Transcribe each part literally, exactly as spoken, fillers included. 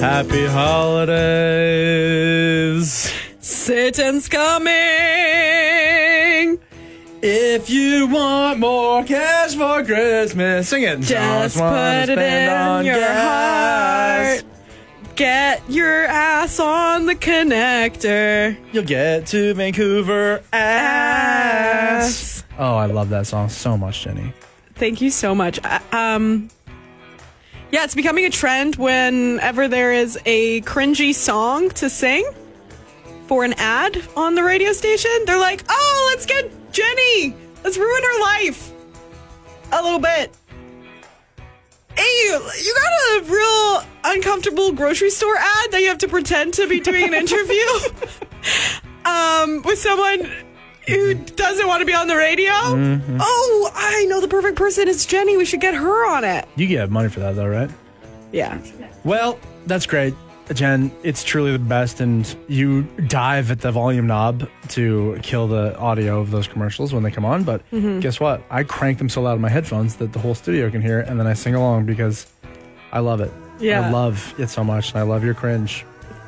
Happy holidays. Satan's coming. If you want more cash for Christmas, sing it. Just put it in your gas. Heart. Get your ass on the connector. You'll get to Vancouver ass. ass. Oh, I love that song so much, Jenny. Thank you so much. Uh, um, yeah, it's becoming a trend whenever there is a cringy song to sing for an ad on the radio station. They're like, oh, let's get Jenny. Let's ruin her life a little bit. Hey, you, you got a real uncomfortable grocery store ad that you have to pretend to be doing an interview um, with someone who doesn't want to be on the radio? Mm-hmm. Oh, I know the perfect person. It's Jenny. We should get her on it. You get money for that, though, right? Yeah. Well, that's great, Jen. It's truly the best, and you dive at the volume knob to kill the audio of those commercials when they come on, but mm-hmm. guess what? I crank them so loud in my headphones that the whole studio can hear it, and then I sing along because I love it. Yeah. I love it so much, and I love your cringe.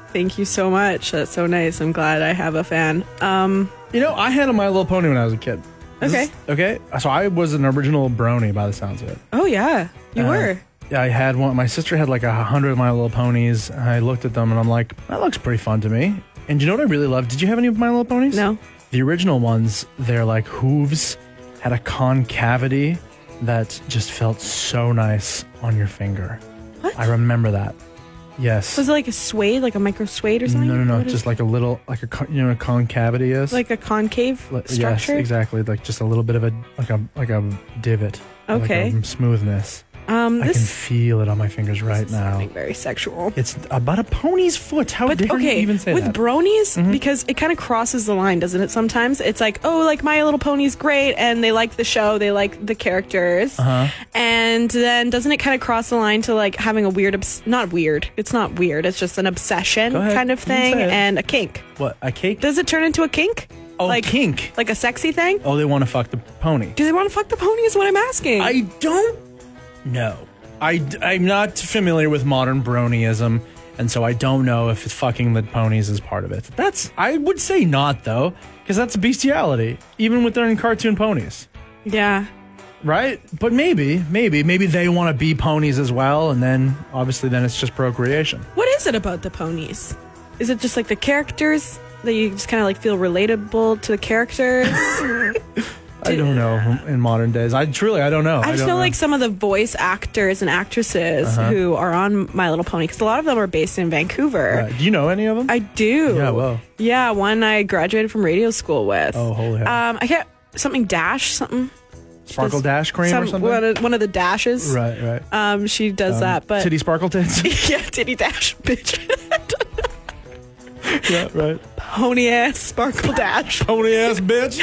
Thank you so much. That's so nice. I'm glad I have a fan. Um, you know, I had a My Little Pony when I was a kid. Is okay. This, okay? So I was an original Brony by the sounds of it. Oh, yeah. You uh, were. I had one. My sister had like a hundred My Little Ponies. I looked at them and I'm like, that looks pretty fun to me. And you know what I really love? Did you have any of My Little Ponies? No. The original ones, their like hooves had a concavity that just felt so nice on your finger. What? I remember that. Yes. Was it like a suede, like a micro suede or something? No, no, no. What just is? Like a little, like a you know, what a concavity is like a concave structure. Yes, exactly. Like just a little bit of a like a like a divot. Okay. Like a smoothness. Um, this, I can feel it on my fingers right this is now. Something very sexual. It's about a pony's foot. How but, dare okay, you even say with that? With Bronies, mm-hmm. because it kind of crosses the line, doesn't it? Sometimes it's like, oh, like My Little Pony's great, and they like the show, they like the characters, uh-huh. and then doesn't it kind of cross the line to like having a weird, obs- not weird, it's not weird, it's just an obsession kind of thing, and a kink. What, a kink? Does it turn into a kink? Oh, like, kink. Like a sexy thing? Oh, they want to fuck the pony. Do they want to fuck the pony is what I'm asking. I don't No, I, I'm not familiar with modern Bronyism, and so I don't know if fucking the ponies is part of it. That's I would say not, though, because that's bestiality, even with their cartoon ponies. Yeah. Right? But maybe, maybe, maybe they want to be ponies as well, and then, obviously, then it's just procreation. What is it about the ponies? Is it just, like, the characters that you just kind of, like, feel relatable to the characters? I don't know in modern days. I truly, I don't know. I just I know, know like some of the voice actors and actresses uh-huh. who are on My Little Pony, because a lot of them are based in Vancouver. Right. Do you know any of them? I do. Yeah, well. Yeah, one I graduated from radio school with. Oh, holy hell. Um, I can't, something Dash, something. Sparkle Dash cream some, or something? One of, one of the Dashes. Right, right. Um, she does um, that, but. Titty Sparkle Tits? Yeah, Titty Dash, bitch. Yeah, right. Pony ass Sparkle Dash. Pony ass bitch.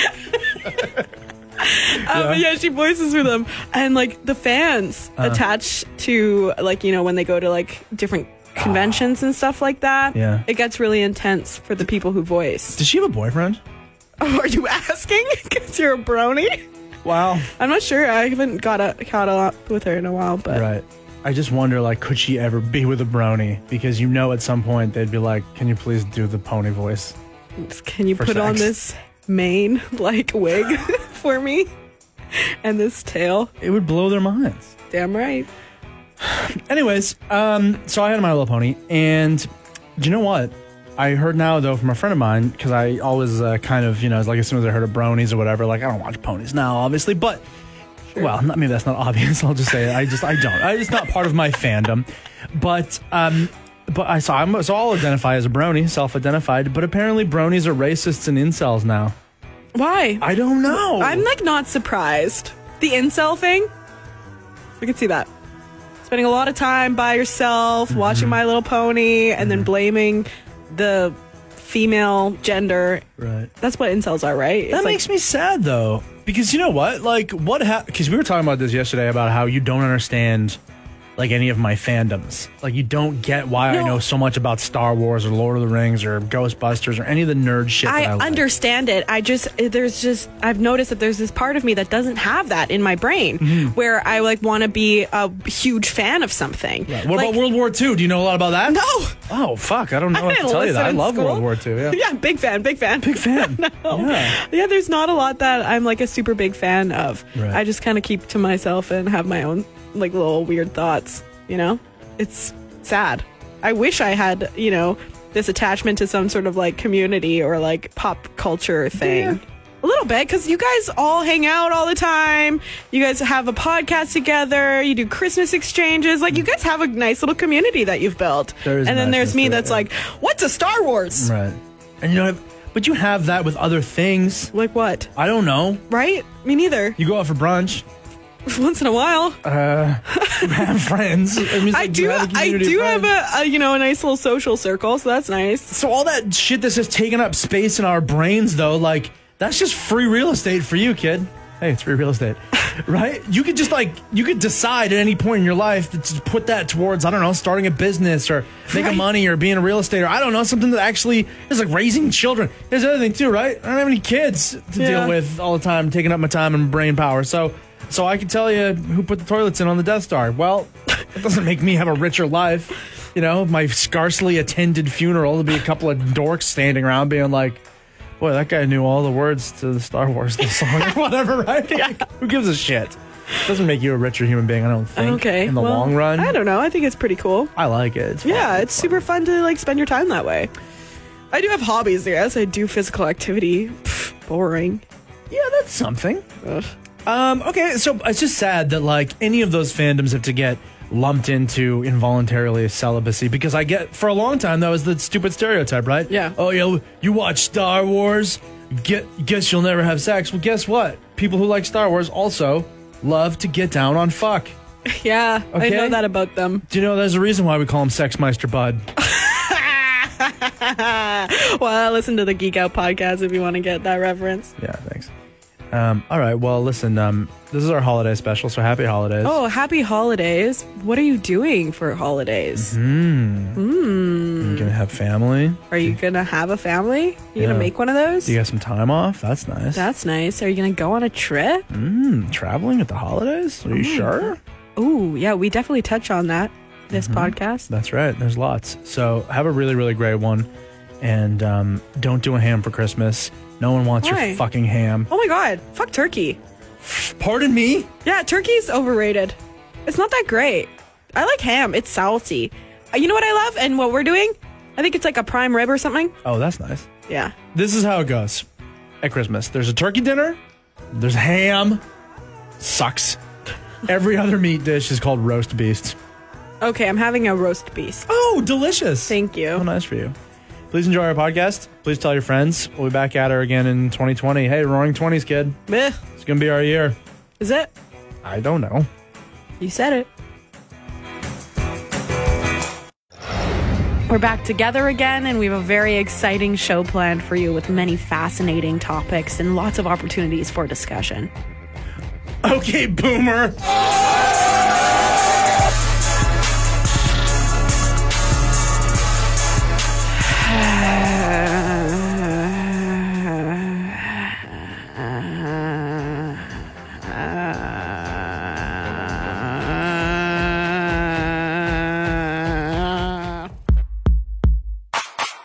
um, yeah. yeah, she voices for them, and like the fans uh-huh. attached to like you know when they go to like different conventions ah. and stuff like that. Yeah, it gets really intense for the people who voice. Does she have a boyfriend? Oh, are you asking? Because you're a Brony. Wow, I'm not sure. I haven't got a, caught up with her in a while, but right. I just wonder, like, could she ever be with a Brony? Because you know, at some point they'd be like, "Can you please do the pony voice? Can you put sex? on this?" mane like wig for me and this tail. It would blow their minds. Damn right. Anyways, um so I had My Little Pony, and do you know what I heard now though from a friend of mine, because I always uh, kind of you know like as soon as I heard of Bronies or whatever, like I don't watch ponies now obviously, but sure. well not, maybe that's not obvious, I'll just say it. I just I don't I, it's not part of my fandom, but um But I saw, I'm, so I'll identify as a Brony, self-identified, but apparently Bronies are racists and incels now. Why? I don't know. I'm, like, not surprised. The incel thing? We can see that. Spending a lot of time by yourself, mm-hmm. watching My Little Pony, and mm-hmm. then blaming the female gender. Right. That's what incels are, right? It's that like, makes me sad, though. Because you know what? Like, what happened? Because we were talking about this yesterday about how you don't understand like any of my fandoms. Like, you don't get why no. I know so much about Star Wars or Lord of the Rings or Ghostbusters or any of the nerd shit I, that I like. Understand it. I just, there's just, I've noticed that there's this part of me that doesn't have that in my brain mm-hmm. where I like want to be a huge fan of something. Yeah. What like, about World War Two? Do you know a lot about that? No. Oh, fuck. I don't know I what to tell you that. I love school. World War Two. Yeah. yeah. Big fan. Big fan. Big fan. no. yeah. yeah. There's not a lot that I'm like a super big fan of. Right. I just kind of keep to myself and have my own like little weird thoughts, you know? It's sad. I wish I had, you know, this attachment to some sort of like community or like pop culture thing. Yeah. A little bit, because you guys all hang out all the time. You guys have a podcast together. You do Christmas exchanges. Like, you guys have a nice little community that you've built. And then there's me that's like, what's a Star Wars? Right. And you know, but you have that with other things. Like what? I don't know. Right? Me neither. You go out for brunch. Once in a while, uh, have friends. I, mean, like I do. I do friends. have a, a you know a nice little social circle, so that's nice. So all that shit that's just taking up space in our brains, though, like that's just free real estate for you, kid. Hey, it's free real estate, right? You could just like you could decide at any point in your life to put that towards I don't know, starting a business or making right. money or being a real estate or I don't know something that actually is like raising children. There's the other thing too, right? I don't have any kids to yeah. deal with all the time, taking up my time and brain power, so. So I can tell you who put the toilets in on the Death Star. Well, it doesn't make me have a richer life. You know, my scarcely attended funeral, there'll be a couple of dorks standing around being like, boy, that guy knew all the words to the Star Wars the song or whatever, right? Yeah. Like, who gives a shit? It doesn't make you a richer human being, I don't think, okay. in the well, long run. I don't know. I think it's pretty cool. I like it. It's fun. Yeah, it's, it's super fun. fun to, like, spend your time that way. I do have hobbies, I guess. I do physical activity. Pfft, boring. Yeah, that's something. Ugh. Um, okay, so it's just sad that, like, any of those fandoms have to get lumped into involuntarily celibacy, because I get, for a long time, that was the stupid stereotype, right? Yeah. Oh, you, you watch Star Wars, get, guess you'll never have sex. Well, guess what? People who like Star Wars also love to get down on fuck. Yeah, okay? I know that about them. Do you know there's a reason why we call him Sexmeister Bud? Well, listen to the Geek Out podcast if you want to get that reference. Yeah, thanks. Um, all right. Well, listen, um, this is our holiday special. So happy holidays. Oh, happy holidays. What are you doing for holidays? Mm. Mm. Are you going to have family? Are you going to have a family? Are you yeah. going to make one of those? Do you got some time off? That's nice. That's nice. Are you going to go on a trip? Mm, traveling at the holidays? Are oh, you sure? Oh, yeah. We definitely touch on that this mm-hmm. podcast. That's right. There's lots. So have a really, really great one. And um, don't do a ham for Christmas. No one wants Why? your fucking ham. Oh my god, fuck turkey. Pardon me? Yeah, turkey's overrated. It's not that great. I like ham, it's salty. You know what I love and what we're doing? I think it's like a prime rib or something. Oh, that's nice. Yeah. This is how it goes at Christmas. There's a turkey dinner, there's ham. Sucks. Every other meat dish is called roast beast. Okay, I'm having a roast beast. Oh, delicious. Thank you. How nice for you. Please enjoy our podcast. Please tell your friends. We'll be back at her again in twenty twenty. Hey, roaring twenties, kid. Meh. It's going to be our year. Is it? I don't know. You said it. We're back together again, and we have a very exciting show planned for you with many fascinating topics and lots of opportunities for discussion. Okay, boomer.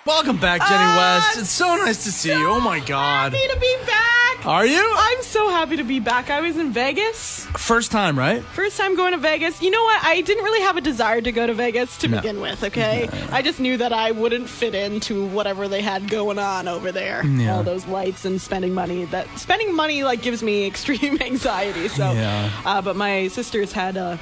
Welcome back, Jenny uh, West. It's so nice to see so you. Oh my god. Happy to be back. Are you? I'm so happy to be back. I was in Vegas. First time, right? First time going to Vegas. You know what? I didn't really have a desire to go to Vegas to no. begin with, okay? No. I just knew that I wouldn't fit into whatever they had going on over there. Yeah. All those lights and spending money. That spending money like gives me extreme anxiety. So yeah. uh but my sisters had a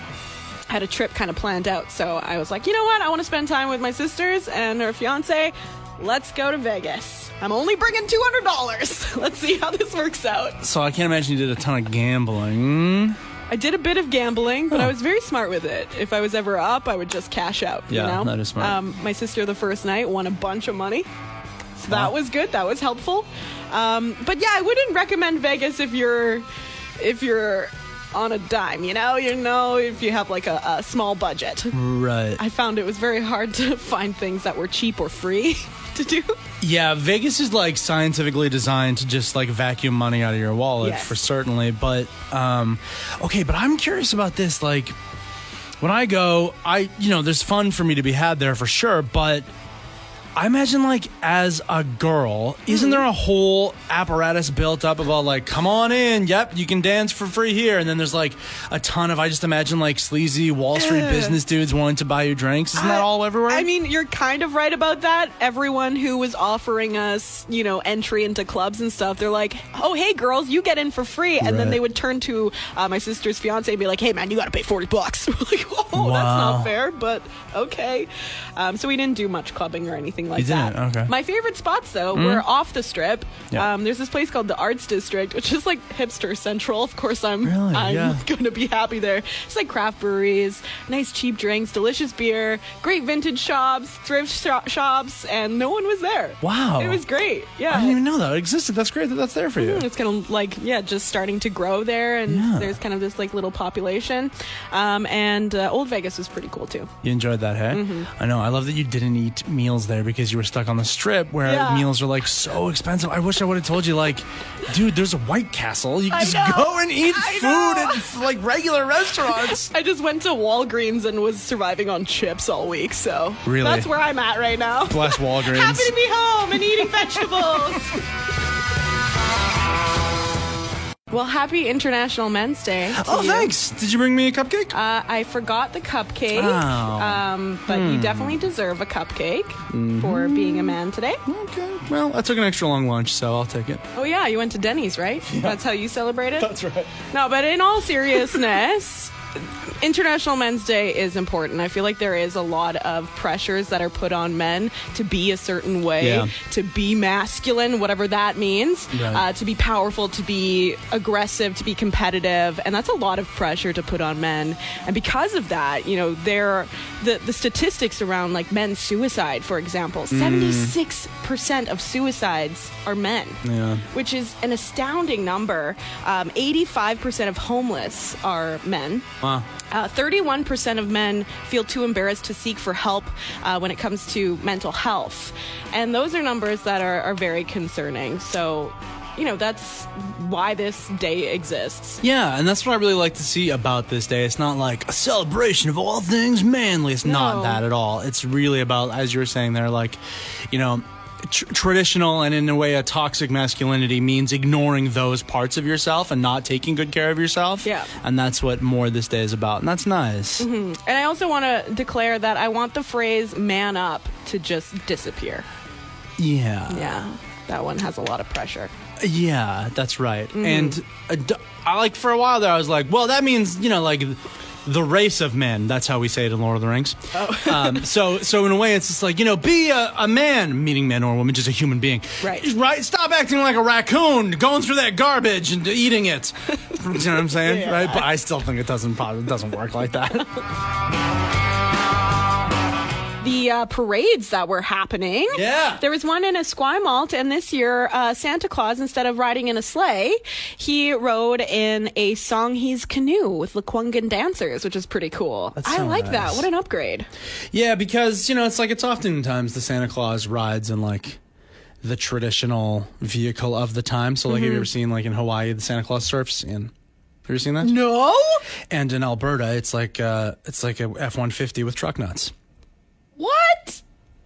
had a trip kind of planned out, so I was like, "You know what? I want to spend time with my sisters and her fiancé. Let's go to Vegas. I'm only bringing two hundred dollars. Let's see how this works out." So I can't imagine you did a ton of gambling. I did a bit of gambling, but oh. I was very smart with it. If I was ever up, I would just cash out. Yeah, you know? That is smart. Um, my sister the first night won a bunch of money. So wow. that was good. That was helpful. Um, but yeah, I wouldn't recommend Vegas if you're if you're on a dime, you know? You know, if you have like a, a small budget. Right. I found it was very hard to find things that were cheap or free to do. Yeah, Vegas is like scientifically designed to just like vacuum money out of your wallet, yes. for certainly. But, um, okay, but I'm curious about this. Like, when I go, I, you know, there's fun for me to be had there for sure, but I imagine, like, as a girl, isn't there a whole apparatus built up of all, like, come on in, yep, you can dance for free here, and then there's, like, a ton of, I just imagine, like, sleazy Wall Street uh, business dudes wanting to buy you drinks. Isn't I, that all everywhere? I mean, you're kind of right about that. Everyone who was offering us, you know, entry into clubs and stuff, they're like, oh, hey, girls, you get in for free, and right. then they would turn to uh, my sister's fiance and be like, hey, man, you gotta pay forty bucks. Like, oh, wow. That's not fair, but okay. Um, so we didn't do much clubbing or anything like that. Okay. My favorite spots, though, mm. were off the Strip. Yep. Um, there's this place called the Arts District, which is like hipster central. Of course, I'm really? I'm yeah. going to be happy there. It's like craft breweries, nice cheap drinks, delicious beer, great vintage shops, thrift sh- shops, and no one was there. Wow. It was great. Yeah. I didn't even know that it existed. That's great that that's there for you. Mm, it's kind of like, yeah, just starting to grow there, and yeah. there's kind of this like little population. Um, and uh, Old Vegas was pretty cool, too. You enjoyed that, hey? Mm-hmm. I know. I love that you didn't eat meals there because you were stuck on the Strip where yeah. meals are like so expensive. I wish I would have told you, like, dude, there's a White Castle. You can I just know. go and eat I food know. at like regular restaurants. I just went to Walgreens and was surviving on chips all week. So really? That's where I'm at right now. Bless Walgreens. Happy to be home and eating vegetables. Well, happy International Men's Day. Oh, you. Thanks. Did you bring me a cupcake? Uh, I forgot the cupcake. Oh. Um, but hmm. you definitely deserve a cupcake mm-hmm. for being a man today. Okay. Well, I took an extra long lunch, so I'll take it. Oh, yeah. You went to Denny's, right? Yeah. That's how you celebrated? That's right. No, but in all seriousness... International Men's Day is important. I feel like there is a lot of pressures that are put on men to be a certain way, yeah. to be masculine, whatever that means, right. uh, to be powerful, to be aggressive, to be competitive. And that's a lot of pressure to put on men. And because of that, you know, there the, the statistics around like men's suicide, for example, mm. seventy-six percent of suicides are men, yeah. which is an astounding number. Um, eighty-five percent of homeless are men. Wow. Uh, thirty-one percent of men feel too embarrassed to seek for help uh, when it comes to mental health. And those are numbers that are, are very concerning. So, you know, that's why this day exists. Yeah, and that's what I really like to see about this day. It's not like a celebration of all things manly. It's no. not that at all. It's really about, as you were saying there, like, you know, Tr- traditional and in a way a toxic masculinity means ignoring those parts of yourself and not taking good care of yourself. Yeah. And that's what more this day is about. And that's nice. Mm-hmm. And I also want to declare that I want the phrase man up to just disappear. Yeah. Yeah. That one has a lot of pressure. Yeah, that's right. Mm-hmm. And uh, I like for a while there, I was like, well, that means, you know, like... the race of men. That's how we say it in Lord of the Rings. Oh. um, so so in a way, it's just like, you know, be a, a man, meaning man or woman, just a human being. Right. Right. Stop acting like a raccoon, going through that garbage and eating it. You know what I'm saying? Yeah. Right? But I still think it doesn't, it doesn't work like that. The uh, parades that were happening. Yeah. There was one in Esquimalt, and this year, uh, Santa Claus, instead of riding in a sleigh, he rode in a Songhees canoe with Lekwungen dancers, which is pretty cool. That's so I like nice. that. What an upgrade. Yeah, because, you know, it's like it's oftentimes the Santa Claus rides in, like, the traditional vehicle of the time. So, like, mm-hmm. have you ever seen, like, in Hawaii, the Santa Claus surfs in... Have you ever seen that? No! And in Alberta, it's like, uh, it's like a F one fifty with truck nuts. What?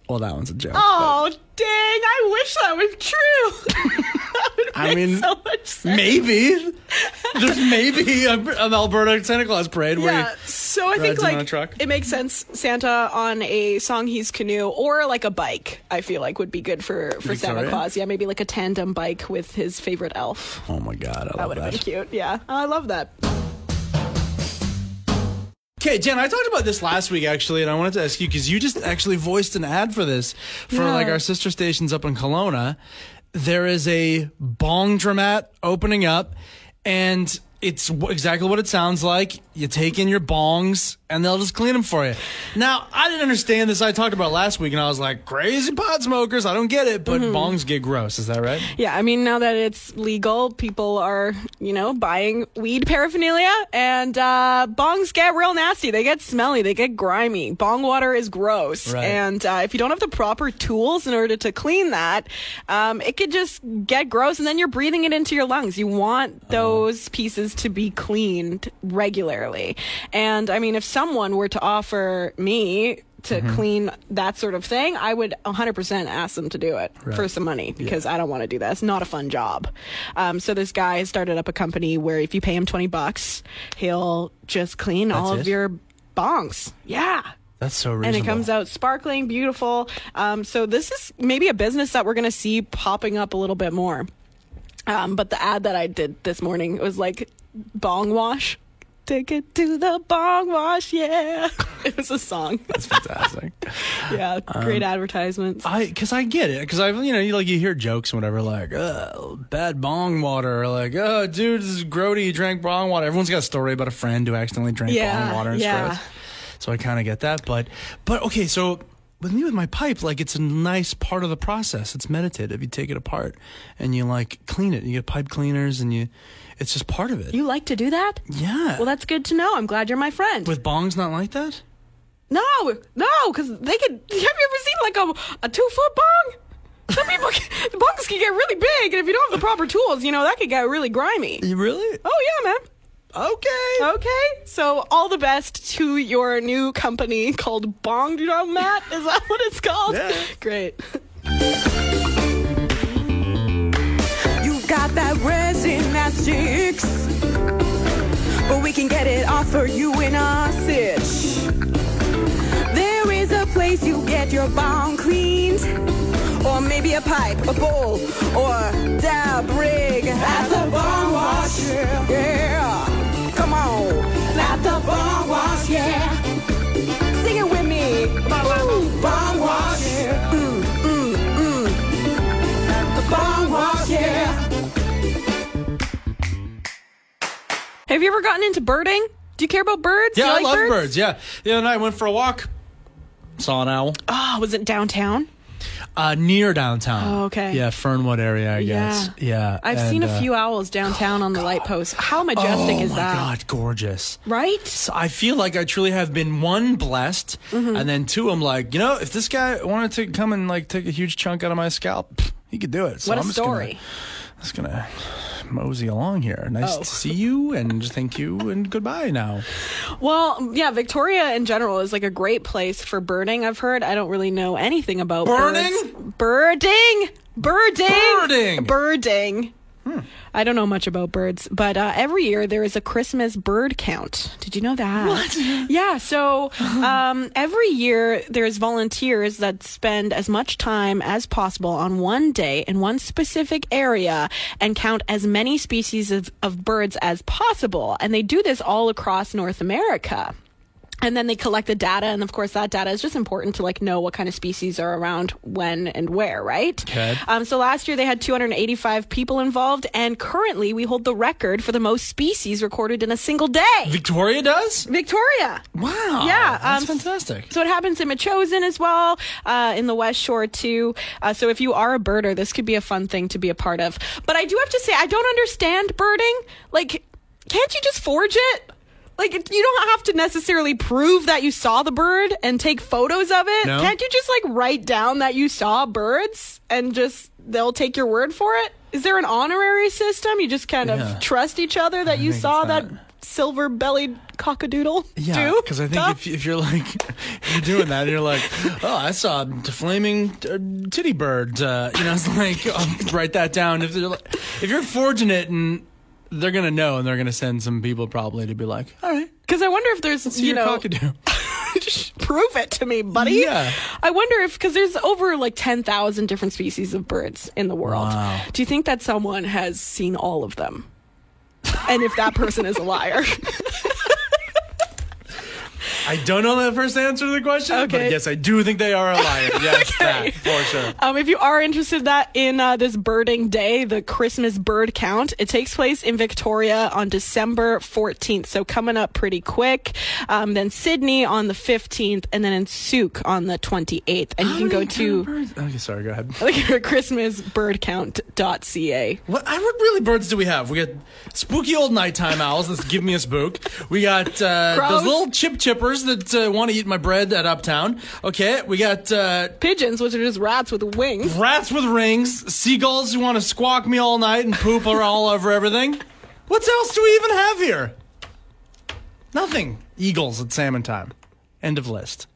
Well, that one's a joke. Oh, but. Dang. I wish that was true. That would I mean, so much sense. Maybe. There's maybe a, an Alberta Santa Claus parade yeah. where he so I rides think, like, on a truck. It makes sense. Santa on a Songhees canoe or like a bike, I feel like would be good for, for Victoria? Santa Claus. Yeah, maybe like a tandem bike with his favorite elf. Oh, my God. I love that. That would have been cute. Yeah. I love that. Okay, Jen, I talked about this last week, actually, and I wanted to ask you, because you just actually voiced an ad for this for, yeah. like, our sister stations up in Kelowna. There is a Bongdramat opening up, and it's w- exactly what it sounds like. You take in your bongs... and they'll just clean them for you. Now, I didn't understand this. I talked about it last week, and I was like, crazy pot smokers, I don't get it, but mm-hmm. bongs get gross. Is that right? Yeah, I mean, now that it's legal, people are, you know, buying weed paraphernalia, and uh, bongs get real nasty. They get smelly. They get grimy. Bong water is gross. Right. And uh, if you don't have the proper tools in order to clean that, um, it could just get gross, and then you're breathing it into your lungs. You want those oh. pieces to be cleaned regularly. And I mean, if someone were to offer me to mm-hmm. clean that sort of thing, I would one hundred percent ask them to do it right. for some money, because yeah. I don't want to do that. It's not a fun job. Um, so this guy started up a company where if you pay him twenty bucks, he'll just clean That's all it? of your bongs. Yeah. That's so reasonable. And it comes out sparkling, beautiful. Um, so this is maybe a business that we're going to see popping up a little bit more. Um, but the ad that I did this morning, it was like, bong wash. Take it to the bong wash, yeah. It was a song. That's fantastic. Yeah, great um, advertisements. I, because I get it, because I, you know, you, like you hear jokes and whatever, like oh, bad bong water, or like oh, dude, this is grody, you drank bong water. Everyone's got a story about a friend who accidentally drank yeah, bong water and yeah. gross. So I kind of get that, but but okay, so. With me, with my pipe, like it's a nice part of the process. It's meditative. You take it apart and you like clean it. You get pipe cleaners and you, it's just part of it. You like to do that? Yeah. Well, that's good to know. I'm glad you're my friend. With bongs, not like that? No, no, because they could. Have you ever seen like a, a two foot bong? Some people, can, the bongs can get really big, and if you don't have the proper tools, you know, that could get really grimy. You really? Oh, yeah, man. Okay. Okay. So all the best to your new company called Bong Drum Mat. Is that what it's called? Yeah. Great. You've got that resin that sticks, but we can get it off for you in our sitch. There is a place you get your bong cleaned, or maybe a pipe, a bowl, or dab rig at the bong washer. Yeah. Come on, not the bong wash, yeah. Sing it with me. Ooh, bong wash, yeah. Mm, mm, mm. Not the bong wash, yeah. Have you ever gotten into birding? Do you care about birds? Yeah, I like love birds? birds, yeah. The other night I went for a walk, saw an owl. Oh, was it downtown? Uh, near downtown. Oh, okay. Yeah, Fernwood area, I guess. Yeah. yeah. I've and, seen a uh, few owls downtown oh, on the God. light post. How majestic oh, is that? Oh, my God, gorgeous. Right? So I feel like I truly have been, one, blessed, mm-hmm. and then two, I'm like, you know, if this guy wanted to come and, like, take a huge chunk out of my scalp, pff, he could do it. So what a I'm story. Just gonna, I'm just going to mosey along here. Nice oh. to see you, and thank you, and goodbye now. Well, yeah, Victoria in general is like a great place for birding, I've heard. I don't really know anything about birding. Birding! Birding! Birding! Birding. Hmm. I don't know much about birds, but uh, every year there is a Christmas bird count. Did you know that? What? Yeah, so um, every year there's volunteers that spend as much time as possible on one day in one specific area and count as many species of, of birds as possible. And they do this all across North America. And then they collect the data, and of course that data is just important to like know what kind of species are around when and where, right? Okay. Um, so last year they had two hundred eighty-five people involved, and currently we hold the record for the most species recorded in a single day. Victoria does? Victoria. Wow. Yeah. That's um, fantastic. So it happens in Machosen as well, uh, in the West Shore too. Uh, so if you are a birder, this could be a fun thing to be a part of. But I do have to say, I don't understand birding. Like, can't you just forage it? Like, you don't have to necessarily prove that you saw the bird and take photos of it. No. Can't you just, like, write down that you saw birds and just they'll take your word for it? Is there an honorary system? You just kind yeah. of trust each other that I you saw that, that silver-bellied cockadoodle yeah, do? Yeah, because I think if, if you're, like, you're doing that, you're like, oh, I saw a flaming titty bird. Uh, you know, it's like, oh, write that down. If, like, if you're forging it and... They're going to know, and they're going to send some people probably to be like, all right. Because I wonder if there's, Let's you know, prove it to me, buddy. Yeah. I wonder if, because there's over like ten thousand different species of birds in the world. Wow. Do you think that someone has seen all of them? And if that person is a liar? I don't know the first answer to the question, okay. But yes, I do think they are a lion. Yes, okay. That, for sure. Um, if you are interested in that in uh, this birding day, the Christmas bird count, it takes place in Victoria on December fourteenth, so coming up pretty quick. Um, then Sydney on the fifteenth, and then in Souk on the twenty-eighth. And How you can go to... Okay, sorry, go ahead. Christmas bird count dot c a. What, what really birds do we have? We got spooky old nighttime owls. That's give me a spook. We got uh, those little chip chippers that uh, want to eat my bread at Uptown. Okay, we got... Uh, Pigeons, which are just rats with wings. Rats with rings. Seagulls who want to squawk me all night and poop all over everything. What else do we even have here? Nothing. Eagles at salmon time. End of list.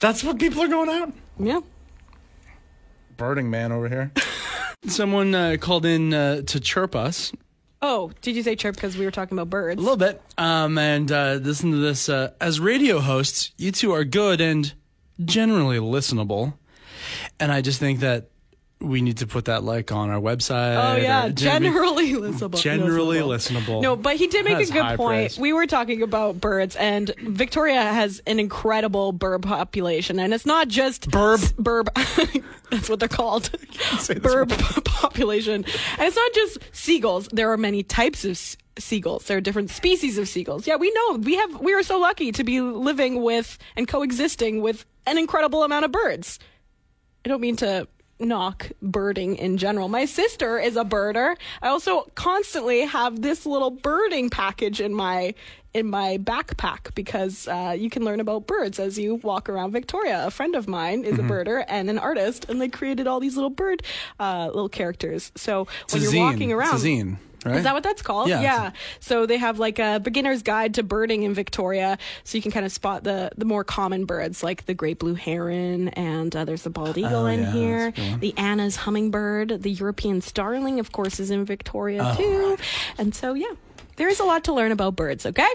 That's what people are going out? Yeah. Birding man over here. Someone uh, called in uh, to chirp us. Oh, did you say chirp because we were talking about birds? A little bit. Um, and uh, listen to this. Uh, As radio hosts, you two are good and generally listenable. And I just think that we need to put that like on our website. Oh, yeah. Gen- generally listenable. Generally listenable. listenable. No, but he did make That's a good point. Price. We were talking about birds, and Victoria has an incredible bird population. And it's not just... Burb. S- burb. That's what they're called. Bird population. And it's not just seagulls. There are many types of s- seagulls. There are different species of seagulls. Yeah, we know. We have. We are so lucky to be living with and coexisting with an incredible amount of birds. I don't mean to... knock birding in general. My sister is a birder. I also constantly have this little birding package in my in my backpack because uh, you can learn about birds as you walk around Victoria. A friend of mine is mm-hmm. a birder and an artist, and they created all these little bird uh, little characters. So it's when you're zine. walking around, it's a zine. Right? Is that what that's called? Yeah. yeah. So they have like a beginner's guide to birding in Victoria, so you can kind of spot the, the more common birds like the great blue heron, and uh, there's the bald eagle oh, in yeah, here, the Anna's hummingbird, the European starling, of course, is in Victoria oh, too. Right. And so, yeah, there is a lot to learn about birds, okay?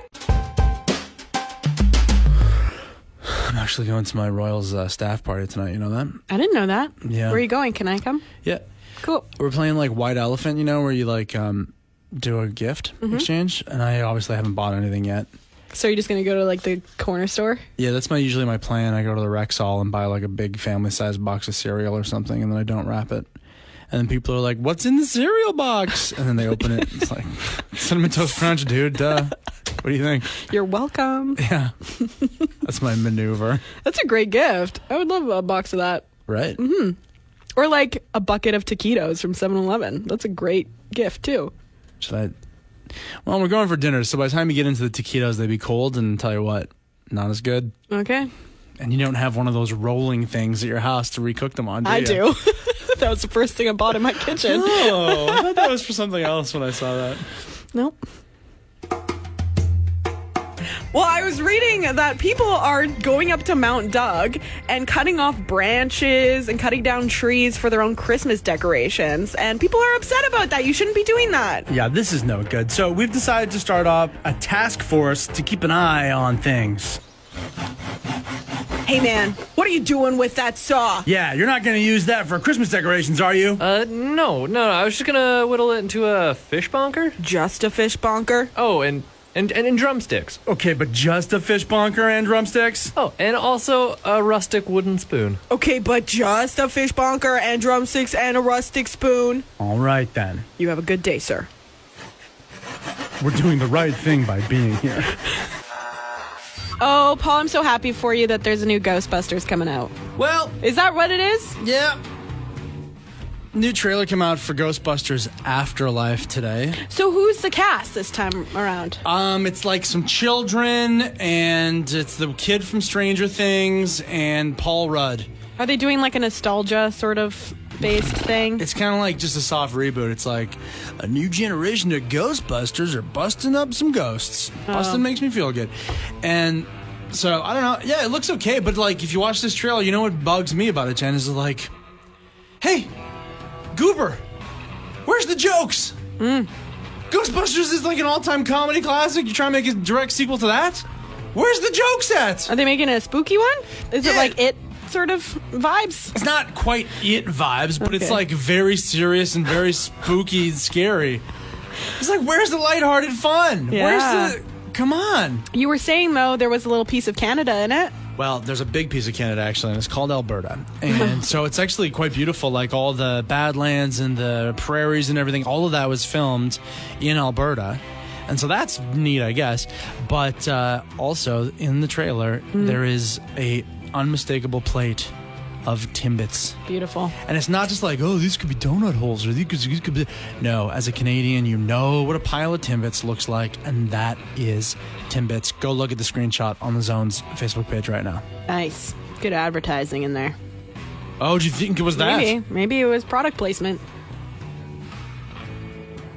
I'm actually going to my Royals uh, staff party tonight, you know that? I didn't know that. Yeah. Where are you going? Can I come? Yeah. Cool. We're playing like White Elephant, you know, where you like um, do a gift mm-hmm. exchange, and I obviously haven't bought anything yet. So you're just gonna go to like the corner store? Yeah, that's my usually my plan. I go to the Rexall and buy like a big family sized box of cereal or something, and then I don't wrap it. And then people are like, "What's in the cereal box?" And then they open it. It's like Cinnamon Toast Crunch, dude. Duh. What do you think? You're welcome. Yeah, that's my maneuver. That's a great gift. I would love a box of that. Right. Mm-hmm. Or like a bucket of taquitos from seven eleven. That's a great gift, too. Should I? Well, we're going for dinner, so by the time you get into the taquitos, they'd be cold, and tell you what, not as good. Okay. And you don't have one of those rolling things at your house to recook them on, do you? I do. That was the first thing I bought in my kitchen. Oh, I thought that was for something else when I saw that. Nope. Well, I was reading that people are going up to Mount Doug and cutting off branches and cutting down trees for their own Christmas decorations. And people are upset about that. You shouldn't be doing that. Yeah, this is no good. So we've decided to start off a task force to keep an eye on things. Hey, man, what are you doing with that saw? Yeah, you're not going to use that for Christmas decorations, are you? Uh, no, no, no. I was just going to whittle it into a fish bonker. Just a fish bonker? Oh, and... And, and and drumsticks. Okay, but just a fish bonker and drumsticks? Oh, and also a rustic wooden spoon. Okay, but just a fish bonker and drumsticks and a rustic spoon. All right, then. You have a good day, sir. We're doing the right thing by being here. Oh, Paul, I'm so happy for you that there's a new Ghostbusters coming out. Well... Is that what it is? Yeah. New trailer came out for Ghostbusters Afterlife today. So who's the cast this time around? Um, it's like some children, and it's the kid from Stranger Things, and Paul Rudd. Are they doing like a nostalgia sort of based thing? It's kind of like just a soft reboot. It's like a new generation of Ghostbusters are busting up some ghosts. Oh. Busting makes me feel good. And so, I don't know. Yeah, it looks okay, but like if you watch this trailer, you know what bugs me about it, Jen, is like, hey... Goober, where's the jokes? Mm. Ghostbusters is like an all-time comedy classic. You're trying to make a direct sequel to that? Where's the jokes at? Are they making a spooky one? Is yeah. it like It sort of vibes? It's not quite It vibes, but okay. It's like very serious and very spooky and scary. It's like, where's the lighthearted fun? Yeah. Where's the Come on. You were saying, though, there was a little piece of Canada in it. Well, there's a big piece of Canada, actually, and it's called Alberta. And so it's actually quite beautiful. Like, all the Badlands and the prairies and everything, all of that was filmed in Alberta. And so that's neat, I guess. But uh, also, in the trailer, mm. there is a unmistakable plate of Timbits. Beautiful. And it's not just like, oh, these could be donut holes, or these could, these could be... No, as a Canadian, you know what a pile of Timbits looks like, and that is Timbits. Go look at the screenshot on the Zone's Facebook page right now. Nice. Good advertising in there. Oh, do you think it was that? Maybe. Maybe it was product placement.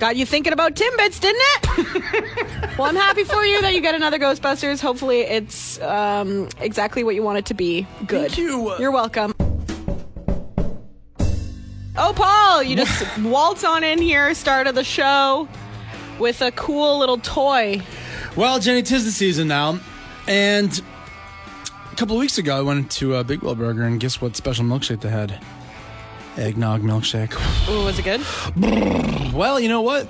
Got you thinking about Timbits, didn't it? Well, I'm happy for you that you got another Ghostbusters. Hopefully it's um, exactly what you want it to be. Good. Thank you. You're welcome. Oh, Pol, you just waltz on in here, start of the show, with a cool little toy. Well, Jenny, 'tis the season now, and a couple of weeks ago I went to uh, Big Well Burger, and guess what special milkshake they had? Eggnog milkshake. Ooh, was it good? Well, you know what?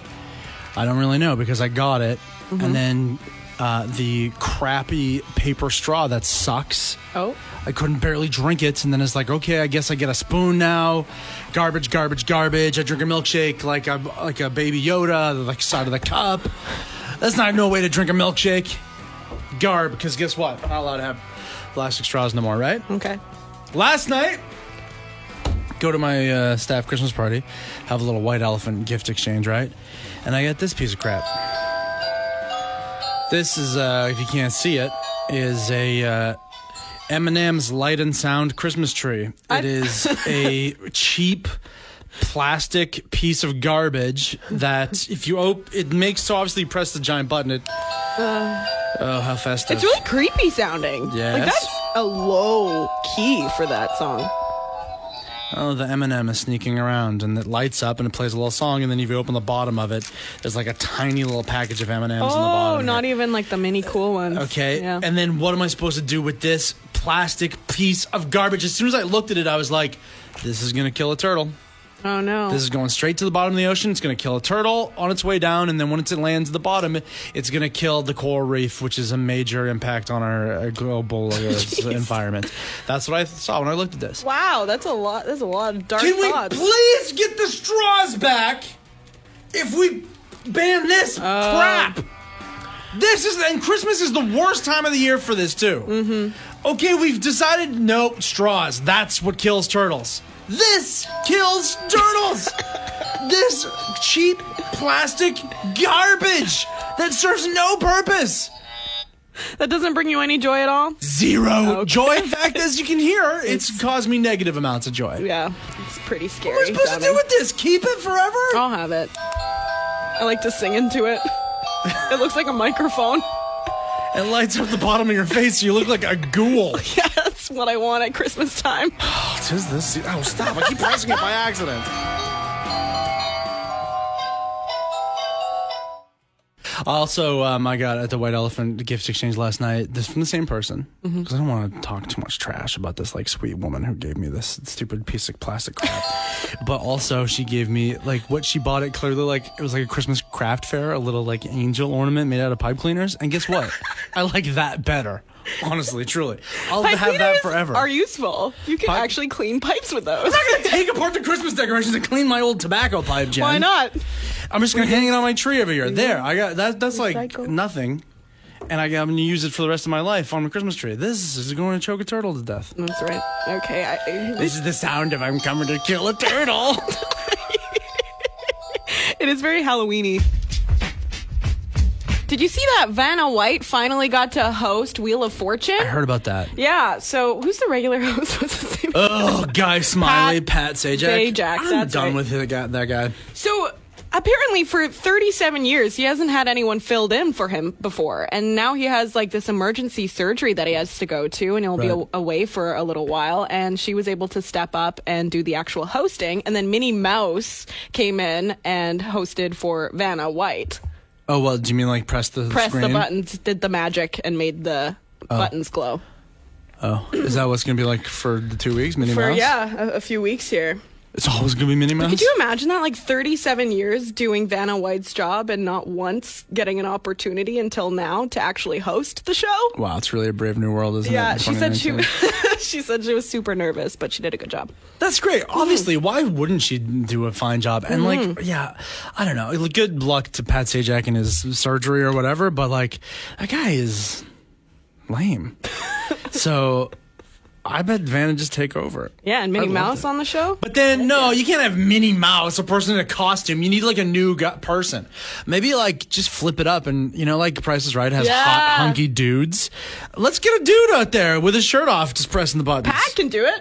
I don't really know, because I got it, mm-hmm. and then uh, the crappy paper straw that sucks. Oh. I couldn't barely drink it, and then it's like, okay, I guess I get a spoon now. Garbage, garbage, garbage. I drink a milkshake like a like a Baby Yoda, the side of the cup. That's not no way to drink a milkshake. Garb, because guess what? I'm not allowed to have plastic straws no more, right? Okay. Last night, go to my uh, staff Christmas party, have a little White Elephant gift exchange, right? And I got this piece of crap. This is, uh, if you can't see it, is a uh, M and M's Light and Sound Christmas tree. It I- is a cheap plastic piece of garbage that if you open, it makes, so obviously you press the giant button, it... Uh, oh, how festive. It's really creepy sounding. Yeah. Like, that's a low key for that song. Oh, the M and M is sneaking around, and it lights up, and it plays a little song, and then if you open the bottom of it, there's like a tiny little package of M and M's oh, in the bottom. Oh, not here. Even like the mini cool ones. Okay, yeah. And then what am I supposed to do with this plastic piece of garbage? As soon as I looked at it, I was like, this is going to kill a turtle. Oh, no. This is going straight to the bottom of the ocean. It's going to kill a turtle on its way down, and then when it lands at the bottom, it's going to kill the coral reef, which is a major impact on our global uh, environment. That's what I saw when I looked at this. Wow, that's a lot. That's a lot of dark Can thoughts. Can we please get the straws back if we ban this uh, crap? This is, and Christmas is the worst time of the year for this, too. Mm-hmm. Okay, we've decided, no, straws. That's what kills turtles. This kills turtles! This cheap plastic garbage that serves no purpose! That doesn't bring you any joy at all? Zero oh, okay. joy. In fact, as you can hear, it's, it's caused me negative amounts of joy. Yeah, it's pretty scary. What am I supposed sounding. to do with this? Keep it forever? I'll have it. I like to sing into it. It looks like a microphone. It lights up the bottom of your face so you look like a ghoul. Yeah, that's what I want at Christmas time. Oh, it is this. Oh, stop. I keep pressing it by accident. Also, um, I got at the White Elephant gift exchange last night, this from the same person, because mm-hmm. I don't want to talk too much trash about this like sweet woman who gave me this stupid piece of plastic crap. But also, she gave me like what she bought. It clearly like it was like a Christmas craft fair, a little like angel ornament made out of pipe cleaners. And guess what? I like that better. Honestly, truly. I'll pipe have that forever. Are useful. You can pipe? actually clean pipes with those. I'm not going to take apart the Christmas decorations and clean my old tobacco pipe, Jen. Why not? I'm just going to hang it on my tree every year. There. I got that. That's Recycle. like nothing. And I, I'm going to use it for the rest of my life on my Christmas tree. This is going to choke a turtle to death. That's right. Okay. I, I, this is the sound of I'm coming to kill a turtle. It is very Halloween-y. Did you see that Vanna White finally got to host Wheel of Fortune? I heard about that. Yeah. So who's the regular host? What's his name? Oh, Guy Smiley, Pat, Pat Sajak. Sajak. I'm that's done right. with that guy, that guy. So apparently for thirty-seven years, he hasn't had anyone filled in for him before. And now he has like this emergency surgery that he has to go to, and he'll right. be a- away for a little while. And she was able to step up and do the actual hosting. And then Minnie Mouse came in and hosted for Vanna White. Oh, well, do you mean like press the press screen? the buttons, did the magic, and made the oh. buttons glow. Oh, is that what's going to be like for the two weeks, Minnie for, Mouse? Yeah, a, a few weeks here. It's always going to be Minnie Mouse. But could you imagine that? Like thirty-seven years doing Vanna White's job and not once getting an opportunity until now to actually host the show? Wow, it's really a brave new world, isn't yeah, it? Yeah, she said she, she said she was super nervous, but she did a good job. That's great. Obviously, mm. why wouldn't she do a fine job? And mm. like, yeah, I don't know. Good luck to Pat Sajak and his surgery or whatever, but like, that guy is lame. So... I bet Vanna just take over. Yeah, and Minnie Mouse on the show? But then, no, you can't have Minnie Mouse, a person in a costume. You need, like, a new gu- person. Maybe, like, just flip it up and, you know, like, Price is Right has yeah. hot, hunky dudes. Let's get a dude out there with his shirt off just pressing the buttons. Pat can do it.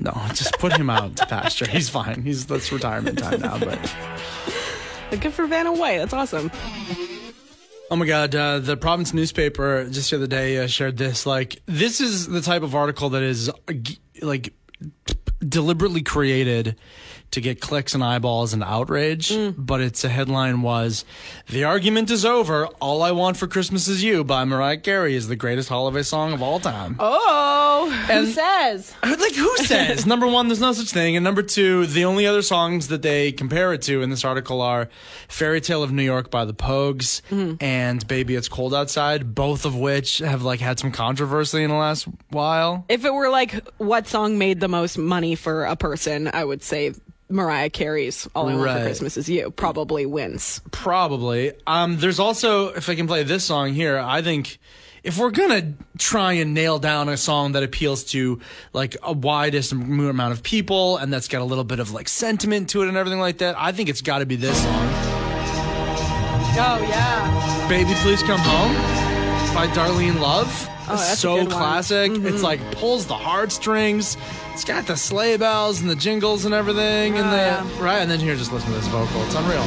No, just put him out to pasture. He's fine. He's That's retirement time now. But good for Vanna White. That's awesome. Oh my God, uh, the province newspaper just the other day uh, shared this. Like, this is the type of article that is, like, deliberately created to get clicks and eyeballs and outrage. Mm. But its a headline was, "The Argument Is Over, All I Want for Christmas Is You" by Mariah Carey is the greatest holiday song of all time. Oh, and, who says? Like, who says? Number one, there's no such thing. And number two, the only other songs that they compare it to in this article are "Fairy Tale of New York" by the Pogues mm. and "Baby It's Cold Outside," both of which have, like, had some controversy in the last while. If it were, like, what song made the most money for a person, I would say Mariah Carey's "All I Want right. for Christmas Is You" probably wins. Probably. Um, there's also, if I can play this song here, I think if we're going to try and nail down a song that appeals to, like, a widest amount of people and that's got a little bit of, like, sentiment to it and everything like that, I think it's got to be this song. Oh, yeah. "Baby, Please Come Home" by Darlene Love. Oh, that's so classic. Mm-hmm. It's like pulls the heartstrings. It's got the sleigh bells and the jingles and everything. Oh, and the, yeah. Right, and then here, just listen to this vocal. It's unreal.